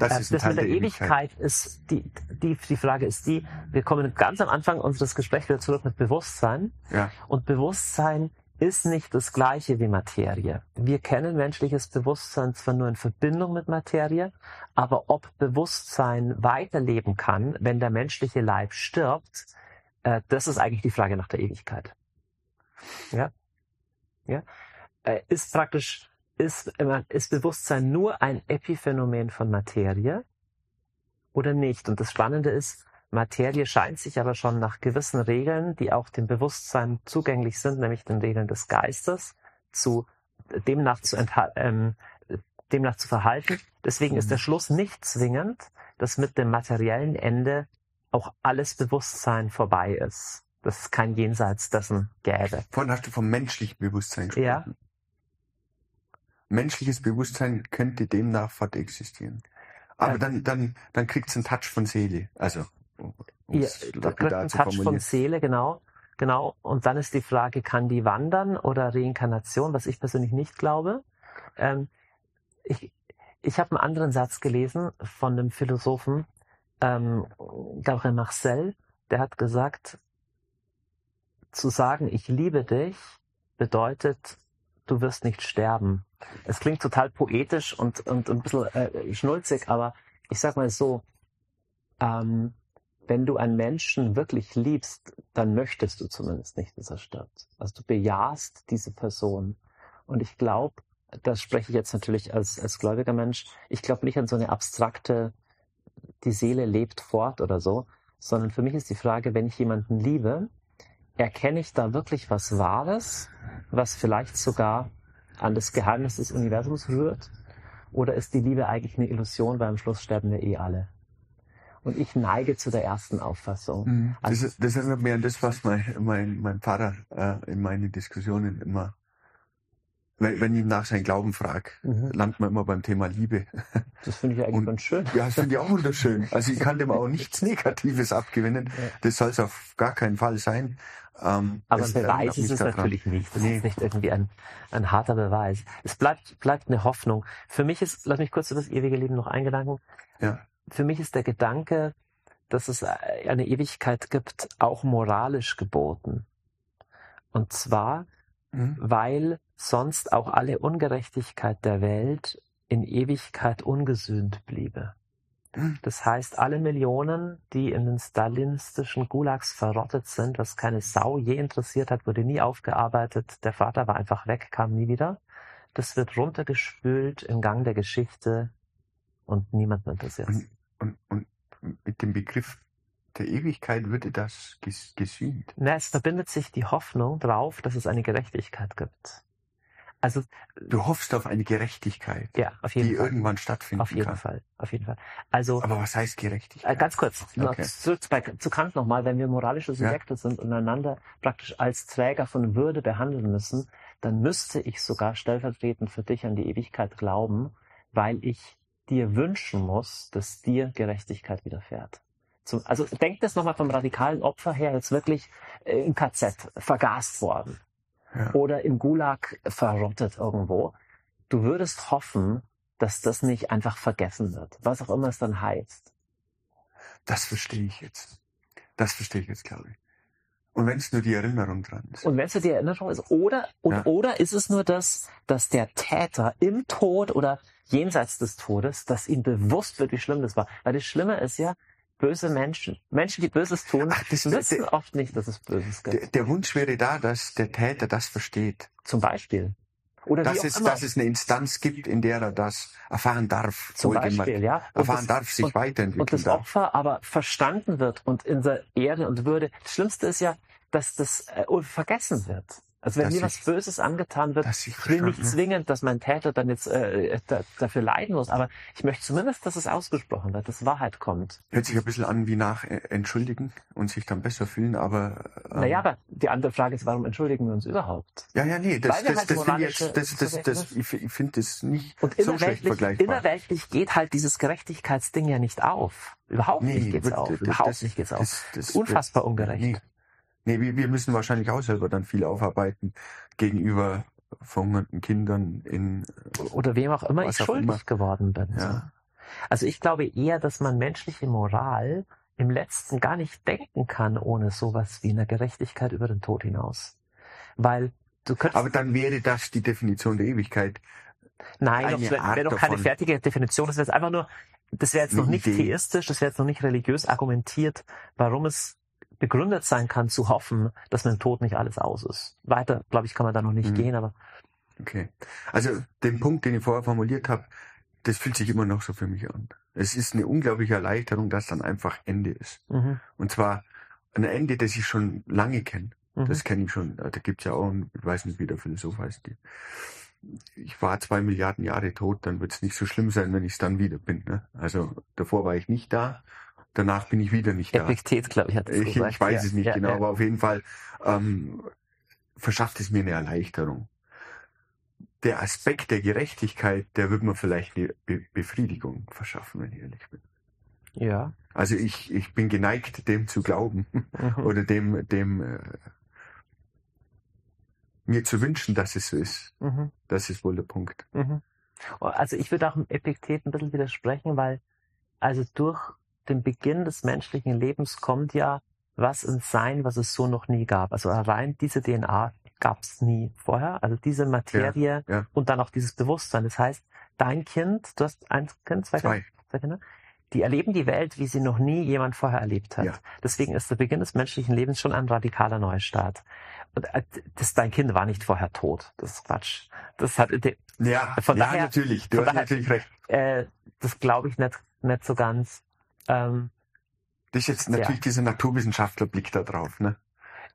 das ist äh, das mit der, der Ewigkeit. Ewigkeit ist die die die Frage ist die. Wir kommen ganz am Anfang unseres Gesprächs wieder zurück mit Bewusstsein ja. Und Bewusstsein ist nicht das Gleiche wie Materie. Wir kennen menschliches Bewusstsein zwar nur in Verbindung mit Materie, aber ob Bewusstsein weiterleben kann, wenn der menschliche Leib stirbt, äh, das ist eigentlich die Frage nach der Ewigkeit. Ja, ja, äh, ist praktisch ist ist Bewusstsein nur ein Epiphänomen von Materie oder nicht? Und das Spannende ist, Materie scheint sich aber schon nach gewissen Regeln, die auch dem Bewusstsein zugänglich sind, nämlich den Regeln des Geistes, zu, demnach, zu entha- ähm, demnach zu verhalten. Deswegen ist der Schluss nicht zwingend, dass mit dem materiellen Ende auch alles Bewusstsein vorbei ist. Dass es kein Jenseits dessen gäbe. Vorhin hast du vom menschlichen Bewusstsein gesprochen. Ja. Menschliches Bewusstsein könnte demnach fortexistieren. Aber äh, dann, dann, dann kriegt es einen Touch von Seele. Also. Ja, da kriegt ein Touch von Seele, genau, genau. Und dann ist die Frage, kann die wandern oder Reinkarnation, was ich persönlich nicht glaube. Ähm, ich ich habe einen anderen Satz gelesen von dem Philosophen ähm, Gabriel Marcel, der hat gesagt, zu sagen, ich liebe dich, bedeutet, du wirst nicht sterben. Es klingt total poetisch und, und ein bisschen äh, schnulzig, aber ich sag mal so, ähm, wenn du einen Menschen wirklich liebst, dann möchtest du zumindest nicht, dass er stirbt. Also du bejahst diese Person. Und ich glaube, das spreche ich jetzt natürlich als, als gläubiger Mensch, ich glaube nicht an so eine abstrakte, die Seele lebt fort oder so, sondern für mich ist die Frage, wenn ich jemanden liebe, erkenne ich da wirklich was Wahres, was vielleicht sogar an das Geheimnis des Universums rührt? Oder ist die Liebe eigentlich eine Illusion, weil am Schluss sterben wir eh alle? Und ich neige zu der ersten Auffassung. Also das, ist, das erinnert mich an das, was mein, mein, mein Vater äh, in meinen Diskussionen immer, wenn, wenn ich ihn nach seinem Glauben frage, mhm. landet man immer beim Thema Liebe. Das finde ich eigentlich und, ganz schön. Ja, das finde ich auch wunderschön. Also ich kann dem auch nichts Negatives abgewinnen. Ja. Das soll es auf gar keinen Fall sein. Ähm, Aber ein Beweis ist es natürlich nicht. Das nee. ist nicht irgendwie ein, ein harter Beweis. Es bleibt, bleibt eine Hoffnung. Für mich ist, lass mich kurz über das ewige Leben noch einen Gedanken. Ja. Für mich ist der Gedanke, dass es eine Ewigkeit gibt, auch moralisch geboten. Und zwar, mhm. weil sonst auch alle Ungerechtigkeit der Welt in Ewigkeit ungesühnt bliebe. Mhm. Das heißt, alle Millionen, die in den stalinistischen Gulags verrottet sind, was keine Sau je interessiert hat, wurde nie aufgearbeitet. Der Vater war einfach weg, kam nie wieder. Das wird runtergespült im Gang der Geschichte. Und niemand nennt das jetzt. Und, und, und mit dem Begriff der Ewigkeit würde das ges- gesühnt. Na, es verbindet sich die Hoffnung drauf, dass es eine Gerechtigkeit gibt. Also du hoffst auf eine Gerechtigkeit, ja, auf jeden die Fall. irgendwann stattfinden auf jeden kann. Fall, auf jeden Fall. Also, aber was heißt Gerechtigkeit? Ganz kurz, okay. zurück zu Kant nochmal, wenn wir moralische Subjekte ja. sind und einander praktisch als Träger von Würde behandeln müssen, dann müsste ich sogar stellvertretend für dich an die Ewigkeit glauben, weil ich dir wünschen muss, dass dir Gerechtigkeit widerfährt. Zum, also denk das nochmal vom radikalen Opfer her, jetzt wirklich äh, im K Z vergast worden ja. oder im Gulag verrottet irgendwo. Du würdest hoffen, dass das nicht einfach vergessen wird, was auch immer es dann heißt. Das verstehe ich jetzt. Das verstehe ich jetzt, glaube ich. Und wenn es nur die Erinnerung dran ist. Und wenn es nur die Erinnerung ist. Oder, und, ja. oder ist es nur das, dass der Täter im Tod oder jenseits des Todes, dass ihm bewusst wird, wie schlimm das war. Weil das Schlimme ist ja, böse Menschen, Menschen, die Böses tun, Ach, das, wissen der, oft nicht, dass es Böses gibt. Der, der Wunsch wäre da, dass der Täter das versteht. Zum Beispiel. Oder dass, es, dass es eine Instanz gibt, in der er das erfahren darf. Zum Beispiel, ja. Erfahren das, darf, sich und, weiterentwickeln Und das darf. Opfer aber verstanden wird und in der Ehre und Würde. Das Schlimmste ist ja, dass das äh, vergessen wird. Also wenn dass mir ich, was Böses angetan wird, ich will nicht zwingend, dass mein Täter dann jetzt äh, da, dafür leiden muss, aber ich möchte zumindest, dass es ausgesprochen wird, dass Wahrheit kommt. Hört sich ein bisschen an wie nach entschuldigen und sich dann besser fühlen, aber... Ähm, naja, aber die andere Frage ist, warum entschuldigen wir uns überhaupt? Ja, ja, nee, das, das, halt das finde ich jetzt, das, das, das, ich finde das nicht und so schlecht vergleichbar. Innerweltlich geht halt dieses Gerechtigkeitsding ja nicht auf. Überhaupt nee, nicht geht's das, auf. Das, überhaupt das, nicht geht's das, auf. Das, das, Unfassbar das, ungerecht. Nee. Nee, wir, wir müssen wahrscheinlich auch selber dann viel aufarbeiten gegenüber verhungerten Kindern in... Oder wem auch immer ich schuldig geworden bin. Ja. Also ich glaube eher, dass man menschliche Moral im Letzten gar nicht denken kann ohne sowas wie eine Gerechtigkeit über den Tod hinaus. Weil du könntest... Aber dann wäre das die Definition der Ewigkeit. Nein, das wäre doch keine fertige Definition. Das wäre jetzt einfach nur... Das wäre jetzt noch nicht theistisch, das wäre jetzt noch nicht religiös argumentiert, warum es begründet sein kann, zu hoffen, dass mit dem Tod nicht alles aus ist. Weiter, glaube ich, kann man da noch nicht hm. gehen, aber... Okay. Also den Punkt, den ich vorher formuliert habe, das fühlt sich immer noch so für mich an. Es ist eine unglaubliche Erleichterung, dass dann einfach Ende ist. Mhm. Und zwar ein Ende, das ich schon lange kenne. Mhm. Das kenne ich schon. Da gibt es ja auch, ich weiß nicht, wie der Philosoph heißt, die, ich war zwei Milliarden Jahre tot, dann wird es nicht so schlimm sein, wenn ich es dann wieder bin. Ne? Also davor war ich nicht da. Danach bin ich wieder nicht da. Epiktet, glaube ich, hat das ich, gesagt. Ich weiß ja, es nicht ja, genau, ja. aber auf jeden Fall ähm, verschafft es mir eine Erleichterung. Der Aspekt der Gerechtigkeit, der wird mir vielleicht eine Be- Befriedigung verschaffen, wenn ich ehrlich bin. Ja. Also ich, ich bin geneigt, dem zu glauben mhm. oder dem, dem äh, mir zu wünschen, dass es so ist. Mhm. Das ist wohl der Punkt. Mhm. Also ich würde auch im Epiktet ein bisschen widersprechen, weil also durch dem Beginn des menschlichen Lebens kommt ja was ins Sein, was es so noch nie gab. Also rein diese D N A gab es nie vorher. Also diese Materie ja, ja. und dann auch dieses Bewusstsein. Das heißt, dein Kind, du hast ein Kind, zwei, zwei. Kinder, zwei Kinder, die erleben die Welt, wie sie noch nie jemand vorher erlebt hat. Ja. Deswegen ist der Beginn des menschlichen Lebens schon ein radikaler Neustart. Und das, dein Kind war nicht vorher tot. Das ist Quatsch. Das hat, ja, von ja daher, natürlich. Du hast daher, natürlich recht. Äh, das glaube ich nicht, nicht so ganz. Ähm, das ist jetzt natürlich ja. dieser Naturwissenschaftlerblick da drauf. Ne?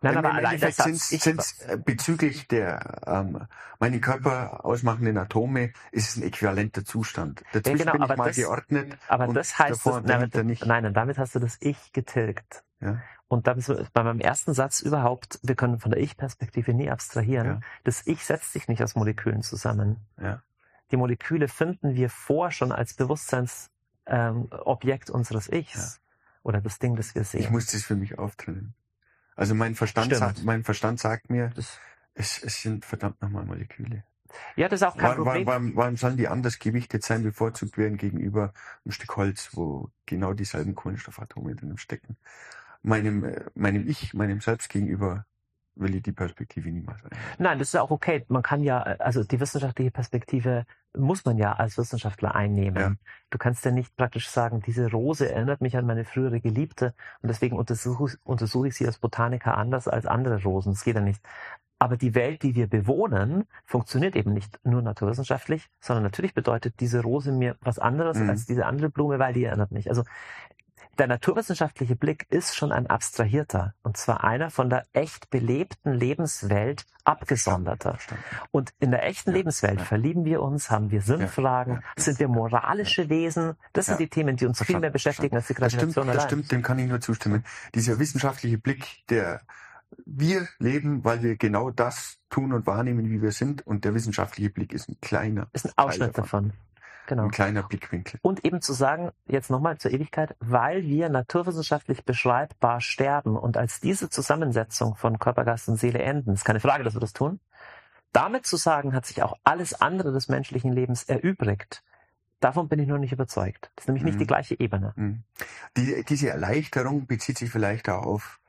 Nein, aber allein der Satz sind's, sind's bezüglich der ähm, meinen Körper ausmachenden Atome ist es ein äquivalenter Zustand. Dazwischen ja, genau, bin aber ich mal das, geordnet. Aber und das heißt, davor, das, nein, damit, nicht. Nein, damit hast du das Ich getilgt. Ja? Und da bist du bei meinem ersten Satz überhaupt, wir können von der Ich-Perspektive nie abstrahieren. Ja. Das Ich setzt sich nicht aus Molekülen zusammen. Ja. Die Moleküle finden wir vor schon als Bewusstseins Ähm, Objekt unseres Ichs ja. oder das Ding, das wir sehen. Ich muss das für mich auftrainieren. Also mein Verstand, sagt, mein Verstand sagt mir, es, es sind verdammt nochmal Moleküle. Ja, das ist auch kein war, Problem. Warum war, war sollen die anders gewichtet sein, bevorzugt werden gegenüber einem Stück Holz, wo genau dieselben Kohlenstoffatome drin stecken? Meinem, meinem Ich, meinem Selbst gegenüber will ich die Perspektive niemals einnehmen. Nein, das ist auch okay. Man kann ja, also die wissenschaftliche Perspektive muss man ja als Wissenschaftler einnehmen. Ja. Du kannst ja nicht praktisch sagen, diese Rose erinnert mich an meine frühere Geliebte und deswegen untersuche, untersuche ich sie als Botaniker anders als andere Rosen. Das geht ja nicht. Aber die Welt, die wir bewohnen, funktioniert eben nicht nur naturwissenschaftlich, sondern natürlich bedeutet diese Rose mir was anderes mhm. als diese andere Blume, weil die erinnert mich. Also der naturwissenschaftliche Blick ist schon ein abstrahierter und zwar einer von der echt belebten Lebenswelt abgesonderter. Und in der echten ja, Lebenswelt ja. verlieben wir uns, haben wir Sinnfragen, ja, ja, sind wir moralische ja, Wesen. Das ja, sind die Themen, die uns viel mehr beschäftigen als die Gravitation das stimmt, allein. Das stimmt, dem kann ich nur zustimmen. Dieser wissenschaftliche Blick, der wir leben, weil wir genau das tun und wahrnehmen, wie wir sind und der wissenschaftliche Blick ist ein kleiner ist ein Ausschnitt davon. davon. Genau. Ein kleiner Blickwinkel. Und eben zu sagen, jetzt nochmal zur Ewigkeit, weil wir naturwissenschaftlich beschreibbar sterben und als diese Zusammensetzung von Körper, Geist und Seele enden, ist keine Frage, dass wir das tun, damit zu sagen, hat sich auch alles andere des menschlichen Lebens erübrigt. Davon bin ich nur nicht überzeugt. Das ist nämlich nicht mhm. die gleiche Ebene. Mhm. Die, diese Erleichterung bezieht sich vielleicht auch auf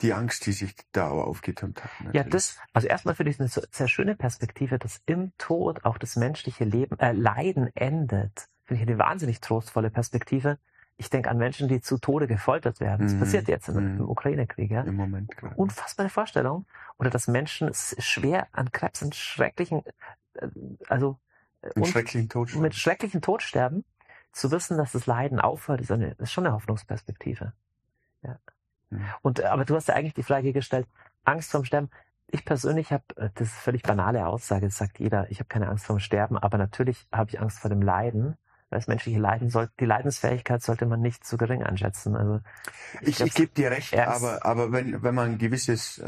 die Angst, die sich da aber aufgetürmt hat. Natürlich. Ja, das, also erstmal finde ich eine sehr schöne Perspektive, dass im Tod auch das menschliche Leben, äh, Leiden endet. Finde ich eine wahnsinnig trostvolle Perspektive, Ich denke an Menschen, die zu Tode gefoltert werden. Das mhm. passiert jetzt im, im Ukraine-Krieg. Ja? Im Moment, klar. Unfassbare Vorstellung. Oder dass Menschen schwer an Krebs, an schrecklichen, also und schrecklichen Tod mit schrecklichen Tod sterben. Zu wissen, dass das Leiden aufhört, ist, eine, ist schon eine Hoffnungsperspektive. Ja. Mhm. Und, aber du hast ja eigentlich die Frage gestellt, Angst vorm Sterben. Ich persönlich habe, das ist eine völlig banale Aussage, das sagt jeder, ich habe keine Angst vorm Sterben, aber natürlich habe ich Angst vor dem Leiden. Das menschliche Leiden sollte, die Leidensfähigkeit sollte man nicht zu gering einschätzen. Also ich, ich, ich gebe dir recht, aber, aber wenn, wenn man ein gewisses,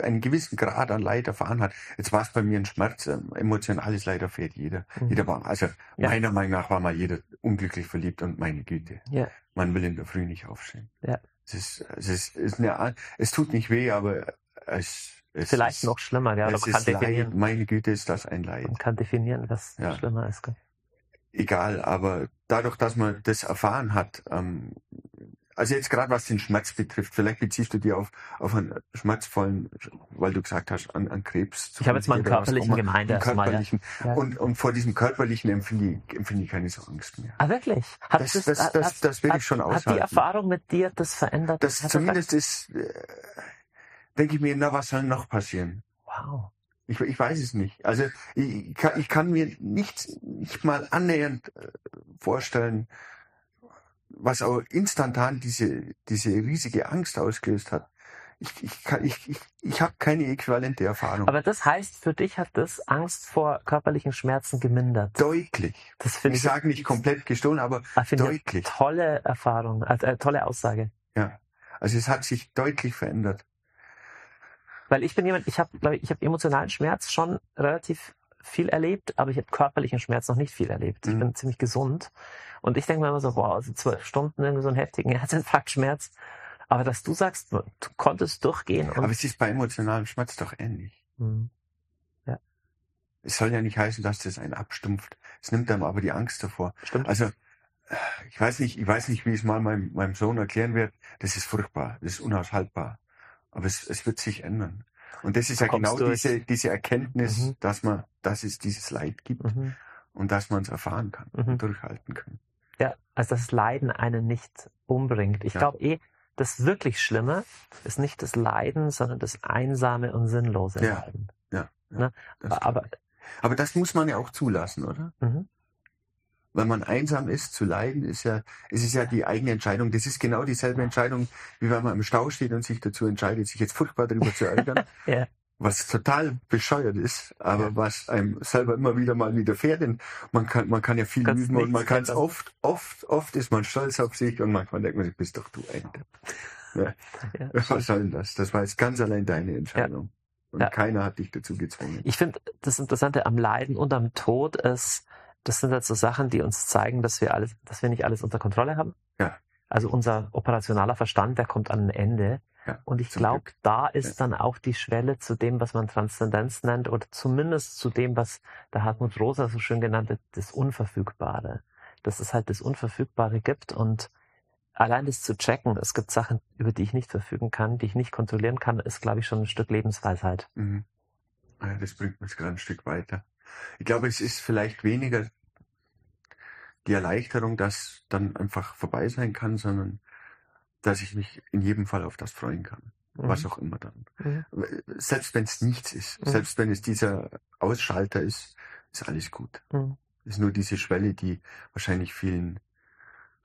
einen gewissen Grad an Leid erfahren hat, jetzt war es bei mir ein Schmerz, emotionales Leid erfährt jeder. Mhm. jeder war, also ja. meiner Meinung nach war mal jeder unglücklich verliebt und meine Güte, ja. man will in der Früh nicht aufstehen. Ja. Es, ist, es, ist, es, ist eine, es tut nicht weh, aber es Es Vielleicht ist, noch schlimmer, ja. Es man kann ist Leid, meine Güte, ist das ein Leid. Man kann definieren, was ja. schlimmer ist. Egal, aber dadurch, dass man das erfahren hat, ähm, also jetzt gerade was den Schmerz betrifft, vielleicht beziehst du dir auf, auf einen schmerzvollen, weil du gesagt hast, an, an Krebs. Zu ich habe jetzt mal einen körperlichen mal, gemeint. Einen körperlichen, mal, ja. und, und vor diesem körperlichen empfinde ich, empfinde ich keine Angst mehr. Ah, wirklich? Hat das, das, das, hat, das, das will hat, ich schon aushalten. Hat die Erfahrung mit dir das verändert? Das hat zumindest das, ist... Äh, denke ich mir, na, was soll noch passieren? Wow. Ich, ich weiß es nicht. Also ich, ich, kann, ich kann mir nicht, nicht mal annähernd äh, vorstellen, was auch instantan diese, diese riesige Angst ausgelöst hat. Ich, ich, kann, ich, ich, ich habe keine äquivalente Erfahrung. Aber das heißt, für dich hat das Angst vor körperlichen Schmerzen gemindert? Deutlich. Das ich sage nicht komplett gestohlen, aber deutlich. Tolle Erfahrung, äh, tolle Aussage. Ja, also es hat sich deutlich verändert. Weil ich bin jemand, ich habe, glaube ich, ich habe emotionalen Schmerz schon relativ viel erlebt, aber ich habe körperlichen Schmerz noch nicht viel erlebt. Mhm. Ich bin ziemlich gesund und ich denke mir immer so, wow, also zwölf Stunden irgendwie so einen heftigen Herzinfarktschmerz. Aber dass du sagst, du konntest durchgehen. Und aber es ist bei emotionalem Schmerz doch ähnlich. Mhm. Ja. Es soll ja nicht heißen, dass das einen abstumpft. Es nimmt einem aber die Angst davor. Stimmt. Also ich weiß nicht, ich weiß nicht, wie ich es mal meinem, meinem Sohn erklären werde. Das ist furchtbar, das ist unaushaltbar. Aber es, es wird sich ändern. Und das ist ja genau diese, diese Erkenntnis, mhm. dass man, dass es dieses Leid gibt mhm. und dass man es erfahren kann mhm. und durchhalten kann. Ja, also das Leiden einen nicht umbringt. Ich ja. glaube eh, das wirklich Schlimme ist nicht das Leiden, sondern das einsame und sinnlose ja. Leiden. Ja, ja, ne? das aber, aber das muss man ja auch zulassen, oder? Mhm. Wenn man einsam ist, zu leiden, ist ja, es ist ja die eigene Entscheidung. Das ist genau dieselbe Entscheidung, wie wenn man im Stau steht und sich dazu entscheidet, sich jetzt furchtbar darüber zu ärgern, ja. was total bescheuert ist, aber ja. was einem selber immer wieder mal widerfährt. Denn man kann, man kann ja viel Kannst üben und man kann es oft, oft, oft ist man stolz auf sich und manchmal denkt man sich, bist doch du ein. Ja. Ja, was soll denn das? Das war jetzt ganz allein deine Entscheidung. Ja. Und ja. keiner hat dich dazu gezwungen. Ich finde, das Interessante am Leiden und am Tod ist, das sind halt so Sachen, die uns zeigen, dass wir alles, dass wir nicht alles unter Kontrolle haben. Ja. Also unser operationaler Verstand, der kommt an ein Ende. Ja, und ich glaube, da ist ja. dann auch die Schwelle zu dem, was man Transzendenz nennt, oder zumindest zu dem, was der Hartmut Rosa so schön genannt hat, das Unverfügbare. Dass es halt das Unverfügbare gibt und allein das zu checken, es gibt Sachen, über die ich nicht verfügen kann, die ich nicht kontrollieren kann, ist, glaube ich, schon ein Stück Lebensweisheit. Mhm. Ja, das bringt uns gerade ein Stück weiter. Ich glaube, es ist vielleicht weniger die Erleichterung, dass dann einfach vorbei sein kann, sondern dass ich mich in jedem Fall auf das freuen kann. Mhm. Was auch immer dann. Mhm. Selbst wenn es nichts ist, mhm. selbst wenn es dieser Ausschalter ist, ist alles gut. Mhm. Es ist nur diese Schwelle, die wahrscheinlich vielen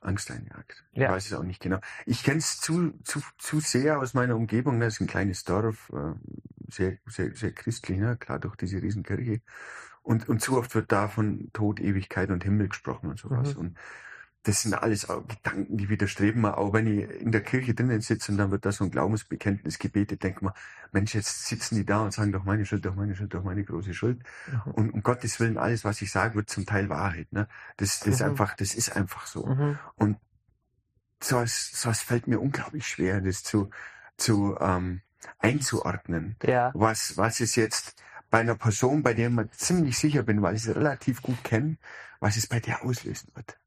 Angst einjagt. Ja. Ich weiß es auch nicht genau. Ich kenne es zu, zu, zu sehr aus meiner Umgebung. Das ist ein kleines Dorf, sehr, sehr, sehr christlich, ne? Klar, durch diese Riesenkirche. Und, und zu oft wird da von Tod, Ewigkeit und Himmel gesprochen und sowas. Mhm. Und das sind alles auch Gedanken, die widerstreben. Auch wenn ich in der Kirche drinnen sitze und dann wird da so ein Glaubensbekenntnis gebetet, denkt man, Mensch, jetzt sitzen die da und sagen, doch meine Schuld, doch meine Schuld, doch meine große Schuld. Mhm. Und um Gottes Willen, alles, was ich sage, wird zum Teil Wahrheit. Ne? Das, das, mhm. ist einfach, das ist einfach so. Mhm. Und sowas, sowas fällt mir unglaublich schwer, das zu, zu ähm, einzuordnen. Ja. Was, was ist jetzt bei einer Person, bei der man ziemlich sicher bin, weil ich es relativ gut kenne, was es bei der auslösen wird.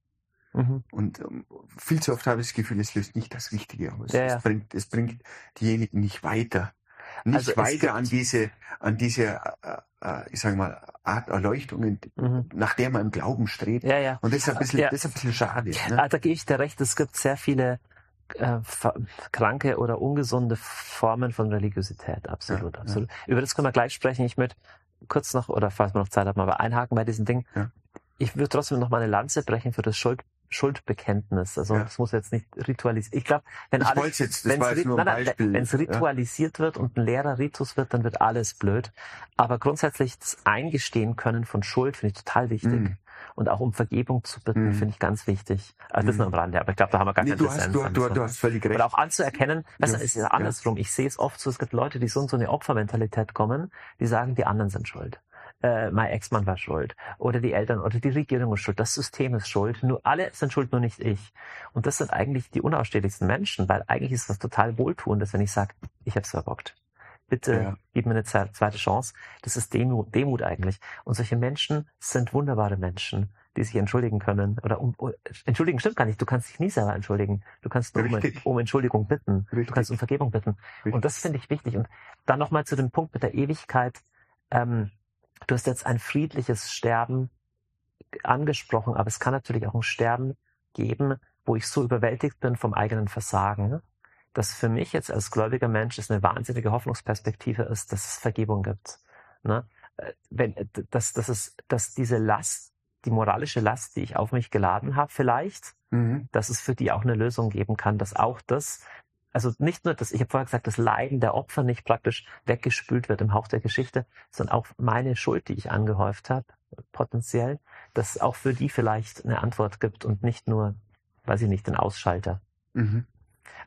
Mhm. Und um, viel zu oft habe ich das Gefühl, es löst nicht das Richtige aus. Ja, ja. Es bringt, es bringt diejenigen nicht weiter. Nicht also weiter an diese, an diese ich sage mal, Art Erleuchtungen, mhm. nach der man im Glauben strebt. Ja, ja. Und das ist ein bisschen, ja. das ist ein bisschen schade. Ne? Ah, da gebe ich dir recht, es gibt sehr viele äh, kranke oder ungesunde Formen von Religiosität. Absolut, ja, absolut. Ja. Über das können wir gleich sprechen. Ich möchte kurz noch, oder falls wir noch Zeit haben, aber einhaken bei diesem Ding. Ja. Ich würde trotzdem noch mal eine Lanze brechen für das Schuld. Schuldbekenntnis, also ja. das muss jetzt nicht ritualisiert. Ich glaube, wenn ich alles, jetzt, das wenn's, nur ein nein, nein, wenn's ritualisiert ja. wird und ein leerer Ritus wird, dann wird alles blöd. Aber grundsätzlich das Eingestehen können von Schuld finde ich total wichtig. Mm. Und auch um Vergebung zu bitten, mm. finde ich ganz wichtig. Also das mm. nur am Rande, aber ich glaube, da haben wir gar nee, keinen Dissens. Du, du, du hast völlig recht. Und auch anzuerkennen, weißt du, es ist ja andersrum. Ja. Ich sehe es oft so, es gibt Leute, die so in so eine Opfermentalität kommen, die sagen, die anderen sind schuld. Äh, mein Ex-Mann war schuld oder die Eltern oder die Regierung ist schuld, das System ist schuld, nur alle sind schuld, nur nicht ich. Und das sind eigentlich die unausstehlichsten Menschen, weil eigentlich ist das total wohltuendes, wenn ich sage, ich hab's verbockt. Bitte ja. gib mir eine zweite Chance. Das ist Demut, Demut eigentlich. Und solche Menschen sind wunderbare Menschen, die sich entschuldigen können. Oder um, um, entschuldigen stimmt gar nicht. Du kannst dich nie selber entschuldigen. Du kannst nur um, um Entschuldigung bitten. Richtig. Du kannst um Vergebung bitten. Richtig. Und das finde ich wichtig. Und dann nochmal zu dem Punkt mit der Ewigkeit. Ähm, Du hast jetzt ein friedliches Sterben angesprochen, aber es kann natürlich auch ein Sterben geben, wo ich so überwältigt bin vom eigenen Versagen, dass für mich jetzt als gläubiger Mensch es eine wahnsinnige Hoffnungsperspektive ist, dass es Vergebung gibt. Ne? Wenn, dass, dass, es, dass diese Last, die moralische Last, die ich auf mich geladen habe vielleicht, mhm. dass es für die auch eine Lösung geben kann, dass auch das... Also nicht nur das, ich habe vorher gesagt, das Leiden der Opfer nicht praktisch weggespült wird im Hauch der Geschichte, sondern auch meine Schuld, die ich angehäuft habe, potenziell, dass es auch für die vielleicht eine Antwort gibt und nicht nur, weiß ich nicht, den Ausschalter. Mhm.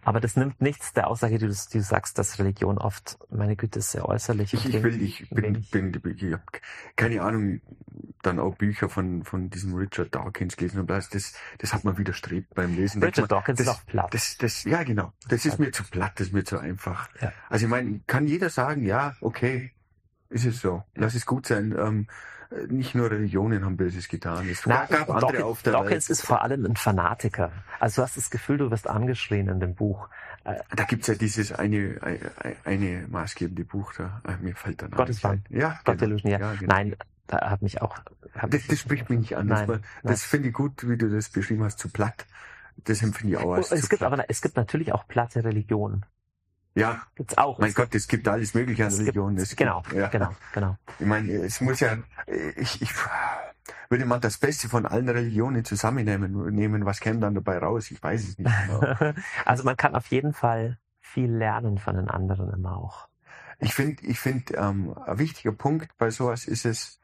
Aber das nimmt nichts der Aussage, die du, die du sagst, dass Religion oft, meine Güte, ist sehr äußerlich. Ich, ich, will, ich bin, bin, bin ich habe keine Ahnung, dann auch Bücher von, von diesem Richard Dawkins gelesen und das, das, das hat man widerstrebt beim Lesen. Richard Dawkins ist auch platt. Das, das, ja, genau. Das ist mir zu platt, das ist mir zu einfach. Ja. Also ich meine, kann jeder sagen, ja, okay, ist es so, lass es gut sein. Ähm, Nicht nur Religionen haben Böses getan. Es Na, gab andere Dawkins, auf der Welt. Dawkins ist vor allem ein Fanatiker. Also du hast das Gefühl, du wirst angeschrien in dem Buch. Da gibt's ja dieses eine, eine, eine maßgebende Buch da. Mir fällt dann Gottes Plan. Ja, Gott genau. ja. ja genau. Nein, da hat mich auch. Hat das, das spricht mich nicht an. Nein, das nein. finde ich gut, wie du das beschrieben hast, zu platt. Das empfinde ich auch als es zu gibt platt. Aber es gibt natürlich auch platte Religionen. Ja, gibt's auch. Mein es Gott, es gibt alles Mögliche an Religionen. Genau, ja. genau, genau. Ich meine, es muss ja, ich, ich würde mal das Beste von allen Religionen zusammennehmen, nehmen, was käme dann dabei raus? Ich weiß es nicht genau. Also man kann auf jeden Fall viel lernen von den anderen immer auch. Ich finde, ich finde, ähm, ein wichtiger Punkt bei sowas ist es,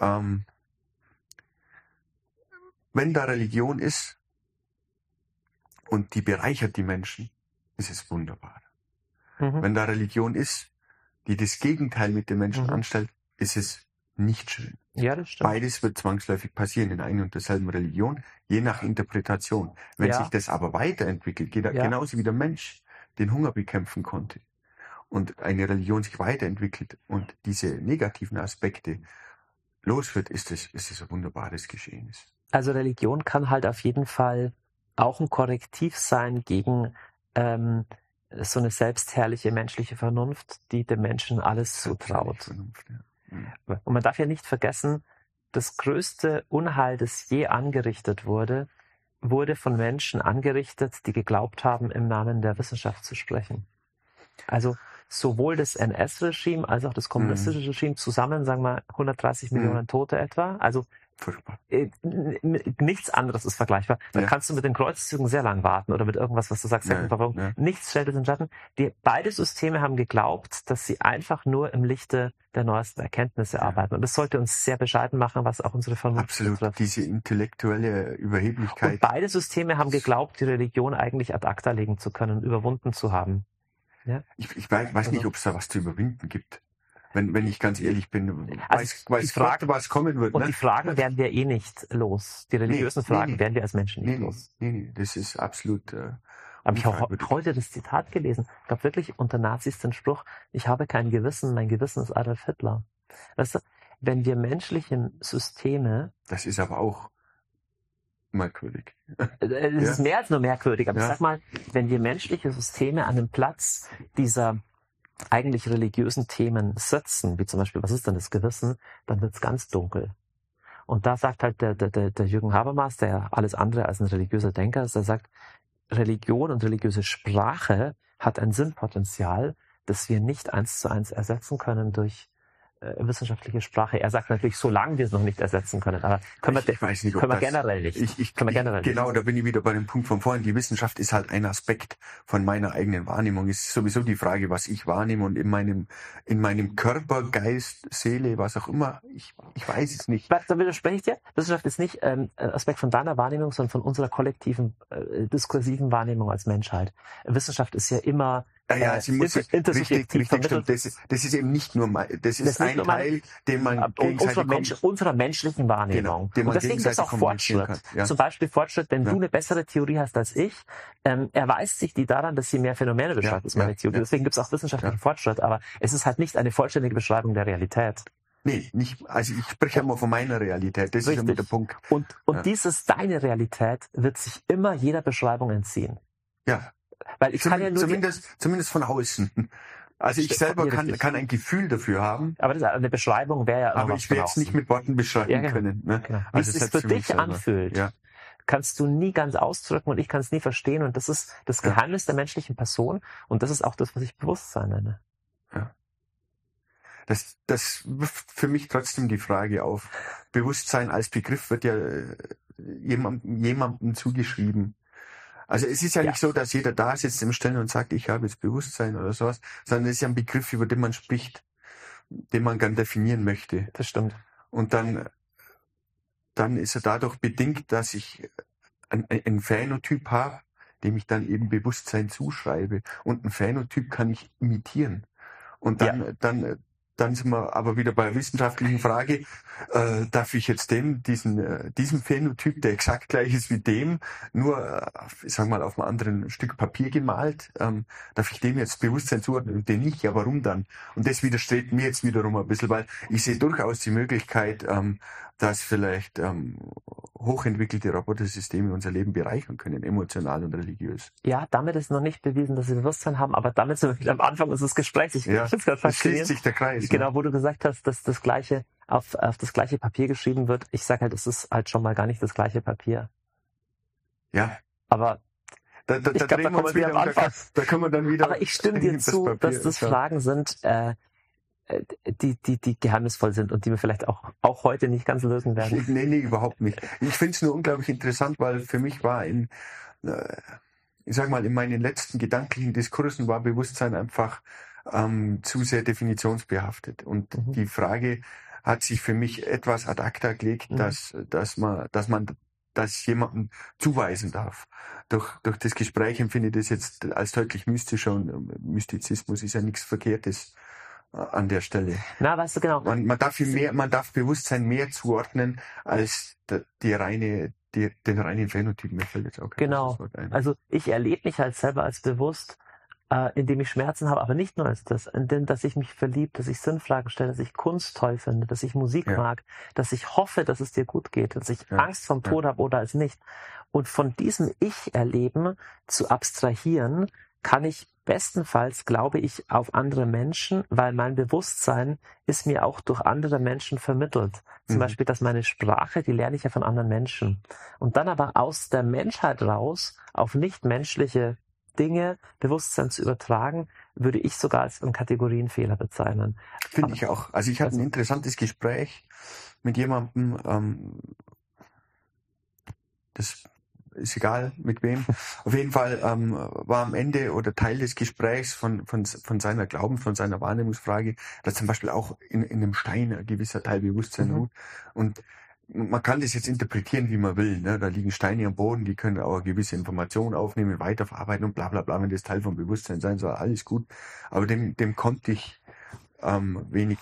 ähm, wenn da Religion ist und die bereichert die Menschen, ist es wunderbar. Mhm. Wenn da Religion ist, die das Gegenteil mit den Menschen mhm. anstellt, ist es nicht schön. Ja, das stimmt. Beides wird zwangsläufig passieren in einer und derselben Religion, je nach Interpretation. Wenn ja. sich das aber weiterentwickelt, ja. genauso wie der Mensch den Hunger bekämpfen konnte und eine Religion sich weiterentwickelt und diese negativen Aspekte los wird, ist es, ist es ein wunderbares Geschehen. Also Religion kann halt auf jeden Fall auch ein Korrektiv sein gegen ähm, so eine selbstherrliche menschliche Vernunft, die dem Menschen alles zutraut. Vernunft, ja. mhm. Und man darf ja nicht vergessen, das größte Unheil, das je angerichtet wurde, wurde von Menschen angerichtet, die geglaubt haben, im Namen der Wissenschaft zu sprechen. Also sowohl das N S-Regime als auch das kommunistische mhm. Regime zusammen, sagen wir hundertdreißig mhm. Millionen Tote etwa, also nichts anderes ist vergleichbar. Dann ja. kannst du mit den Kreuzzügen sehr lang warten oder mit irgendwas, was du sagst. Ja, ja. Nichts stellt es in den Schatten. Die, beide Systeme haben geglaubt, dass sie einfach nur im Lichte der neuesten Erkenntnisse ja. arbeiten. Und das sollte uns sehr bescheiden machen, was auch unsere Vernunft betrifft. Absolut, diese intellektuelle Überheblichkeit. Und beide Systeme haben geglaubt, die Religion eigentlich ad acta legen zu können, überwunden zu haben. Ja? Ich, ich weiß, weiß nicht, ob es da was zu überwinden gibt. Wenn, wenn ich ganz ehrlich bin, weiß, also weiß Frage, was kommen wird. Und ne? die Fragen werden wir eh nicht los. Die religiösen nee, Fragen nee, nee. werden wir als Menschen nicht nee, los. Nee, nee, das ist absolut... Äh, Aber ich habe heute das Zitat gelesen. Ich glaube wirklich unter Nazis den Spruch, ich habe kein Gewissen, mein Gewissen ist Adolf Hitler. Weißt du, wenn wir menschliche Systeme... Das ist aber auch merkwürdig. Es ja. ist mehr als nur merkwürdig. Aber ja. ich sag mal, wenn wir menschliche Systeme an dem Platz dieser... eigentlich religiösen Themen setzen, wie zum Beispiel, was ist denn das Gewissen, dann wird es ganz dunkel. Und da sagt halt der, der, der Jürgen Habermas, der alles andere als ein religiöser Denker ist, der sagt, Religion und religiöse Sprache hat ein Sinnpotenzial, das wir nicht eins zu eins ersetzen können durch äh, wissenschaftliche Sprache. Er sagt natürlich, solange wir es noch nicht ersetzen können, aber können ich, wir, ich weiß nicht, können wir generell nicht. Ich, ich, können wir generell ich, genau, nicht. Da bin ich wieder bei dem Punkt von vorhin. Die Wissenschaft ist halt ein Aspekt von meiner eigenen Wahrnehmung. Es ist sowieso die Frage, was ich wahrnehme und in meinem, in meinem Körper, Geist, Seele, was auch immer. Ich, ich weiß es nicht. Da widerspreche ich dir. Wissenschaft ist nicht ähm, ein Aspekt von deiner Wahrnehmung, sondern von unserer kollektiven, äh, diskursiven Wahrnehmung als Menschheit. Wissenschaft ist ja immer Ja, ja, sie muss sich richtig, richtig stimmt. Das ist, das ist eben nicht nur mein, das ist das ein Teil, den man gegenseitig unserer, Mensch, unserer menschlichen Wahrnehmung. Genau, und deswegen ist es auch Fortschritt. Ja. Zum Beispiel Fortschritt, wenn ja. du eine bessere Theorie hast als ich, ähm, erweist sich die daran, dass sie mehr Phänomene beschreibt ja, als meine ja, Theorie. Ja. Deswegen gibt es auch wissenschaftlichen ja. Fortschritt, aber es ist halt nicht eine vollständige Beschreibung der Realität. Nee, nicht, also ich spreche ja mal von meiner Realität, das richtig. Ist schon der Punkt. Und, und ja. dieses deine Realität wird sich immer jeder Beschreibung entziehen. Ja. Weil ich Zum, kann ja nur zumindest, zumindest von außen. Also ich selber kann, kann ein Gefühl dafür haben. Aber das, eine Beschreibung wäre ja... Aber ich werde es nicht mit Worten beschreiben ja, genau. können. Ne? Genau. Wie also es sich für, für dich selber. anfühlt, ja. kannst du nie ganz ausdrücken und ich kann es nie verstehen. Und das ist das Geheimnis ja. der menschlichen Person. Und das ist auch das, was ich Bewusstsein nenne. Ja. Das, das wirft für mich trotzdem die Frage auf. Bewusstsein als Begriff wird ja jemandem, jemandem zugeschrieben. Also es ist ja, ja nicht so, dass jeder da sitzt im Stellen und sagt, ich habe jetzt Bewusstsein oder sowas, sondern es ist ja ein Begriff, über den man spricht, den man gern definieren möchte. Das stimmt. Und dann, dann ist er dadurch bedingt, dass ich einen Phänotyp habe, dem ich dann eben Bewusstsein zuschreibe. Und einen Phänotyp kann ich imitieren. Und dann, ja. dann, dann sind wir aber wieder bei der wissenschaftlichen Frage, äh, darf ich jetzt dem, diesen, äh, diesem Phänotyp, der exakt gleich ist wie dem, nur, äh, ich sag mal, auf einem anderen Stück Papier gemalt, ähm, darf ich dem jetzt Bewusstsein zuordnen und den nicht? Ja, warum dann? Und das widerstrebt mir jetzt wiederum ein bisschen, weil ich sehe durchaus die Möglichkeit, ähm, dass vielleicht ähm, hochentwickelte Robotersysteme unser Leben bereichern können, emotional und religiös. Ja, damit ist noch nicht bewiesen, dass sie Bewusstsein haben, aber damit sind wir am Anfang unseres Gesprächs. Ich ja, das schließt sich der Kreis. Genau, wo du gesagt hast, dass das gleiche auf, auf das gleiche Papier geschrieben wird. Ich sage halt, es ist halt schon mal gar nicht das gleiche Papier. Ja. Aber da, da, ich da, glaub, da, kommen wir wieder am Anfang. Da, da können wir dann wieder. Aber ich stimme dir zu, Papier dass das ja. Fragen sind, äh, Die, die, die geheimnisvoll sind und die wir vielleicht auch, auch heute nicht ganz lösen werden. Nee, nee, überhaupt nicht. Ich finde es nur unglaublich interessant, weil für mich war in, äh, ich sag mal, in meinen letzten gedanklichen Diskursen war Bewusstsein einfach ähm, zu sehr definitionsbehaftet. Und mhm. die Frage hat sich für mich etwas ad acta gelegt, mhm. dass, dass man, dass man das jemandem zuweisen darf. Durch, durch das Gespräch empfinde ich das jetzt als deutlich mystischer und Mystizismus ist ja nichts Verkehrtes. An der Stelle. Na, weißt du, genau. Man, man darf viel mehr, man darf Bewusstsein mehr zuordnen als die reine, die, den reinen Phänotyp. Mir fällt jetzt auch kein Genau. Also ich erlebe mich halt selber als bewusst, äh, indem ich Schmerzen habe, aber nicht nur als das, indem, dass ich mich verliebt, dass ich Sinnfragen stelle, dass ich Kunst toll finde, dass ich Musik ja. mag, dass ich hoffe, dass es dir gut geht, dass ich ja. Angst vom Tod ja. habe oder als nicht. Und von diesem Ich-Erleben zu abstrahieren, kann ich bestenfalls, glaube ich, auf andere Menschen, weil mein Bewusstsein ist mir auch durch andere Menschen vermittelt. Zum mhm. Beispiel, dass meine Sprache, die lerne ich ja von anderen Menschen. Und dann aber aus der Menschheit raus auf nichtmenschliche Dinge Bewusstsein zu übertragen, würde ich sogar als einen Kategorienfehler bezeichnen. Finde ich auch. Also ich hatte also, ein interessantes Gespräch mit jemandem, ähm, das... ist egal mit wem. Auf jeden Fall ähm, war am Ende oder Teil des Gesprächs von, von, von seiner Glaubens, von seiner Wahrnehmungsfrage, dass zum Beispiel auch in, in einem Stein ein gewisser Teil Bewusstsein ruht. Mhm. Und man kann das jetzt interpretieren, wie man will. Ne? Da liegen Steine am Boden, die können auch eine gewisse Information aufnehmen, weiterverarbeiten und bla bla bla, wenn das Teil vom Bewusstsein sein soll, alles gut. Aber dem, dem konnte ich ähm, wenig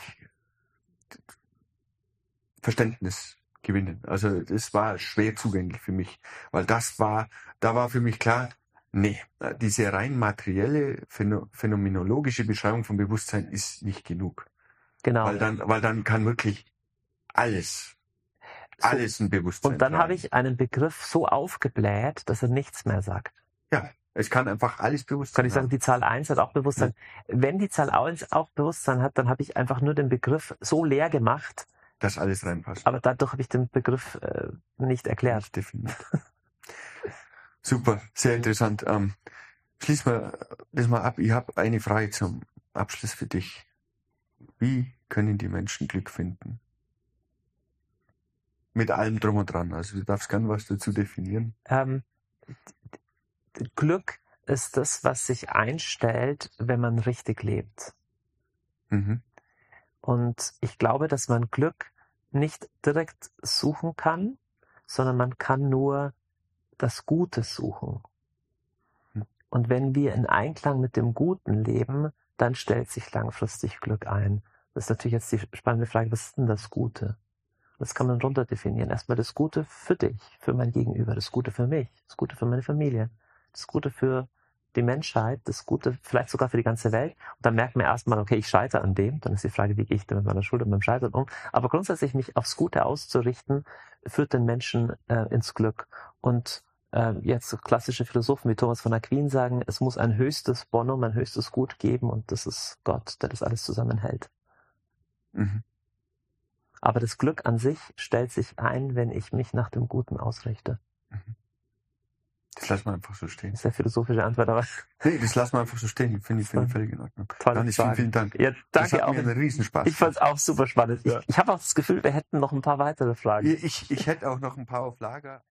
Verständnis gewinnen. Also das war schwer zugänglich für mich, weil das war, da war für mich klar, nee, diese rein materielle, phänomenologische Beschreibung von Bewusstsein ist nicht genug. Genau. Weil dann, weil dann kann wirklich alles, so, alles ein Bewusstsein sein. Und dann habe ich einen Begriff so aufgebläht, dass er nichts mehr sagt. Ja, Ich kann einfach alles Bewusstsein Kann ich sagen, haben. Die Zahl eins hat auch Bewusstsein. Ja. Wenn die Zahl eins auch Bewusstsein hat, dann habe ich einfach nur den Begriff so leer gemacht, dass alles reinpasst. Aber dadurch habe ich den Begriff äh, nicht erklärt. Nicht definiert. Super, sehr interessant. Ähm, schließ mal das mal ab. Ich habe eine Frage zum Abschluss für dich. Wie können die Menschen Glück finden? Mit allem drum und dran. Also du darfst gern was dazu definieren. Ähm, Glück ist das, was sich einstellt, wenn man richtig lebt. Mhm. Und ich glaube, dass man Glück nicht direkt suchen kann, sondern man kann nur das Gute suchen. Mhm. Und wenn wir in Einklang mit dem Guten leben, dann stellt sich langfristig Glück ein. Das ist natürlich jetzt die spannende Frage, was ist denn das Gute? Das kann man runter definieren. Erstmal das Gute für dich, für mein Gegenüber, das Gute für mich, das Gute für meine Familie, das Gute für die Menschheit, das Gute vielleicht sogar für die ganze Welt. Und dann merkt man erstmal, okay, ich scheitere an dem. Dann ist die Frage, wie gehe ich denn mit meiner Schuld und meinem Scheitern um? Aber grundsätzlich mich aufs Gute auszurichten, führt den Menschen äh, ins Glück. Und äh, jetzt klassische Philosophen wie Thomas von Aquin sagen, es muss ein höchstes Bonum, ein höchstes Gut geben. Und das ist Gott, der das alles zusammenhält. Mhm. Aber das Glück an sich stellt sich ein, wenn ich mich nach dem Guten ausrichte. Mhm. Das lassen wir einfach so stehen. Das ist eine philosophische Antwort, aber... Nee, das lassen wir einfach so stehen. Finde ich völlig in Ordnung. Janis, vielen, vielen Dank. Ja, danke, das hat auch mir einen Riesenspaß. Ich fand es auch super spannend. Ja. Ich, ich habe auch das Gefühl, wir hätten noch ein paar weitere Fragen. Ich, ich hätte auch noch ein paar auf Lager.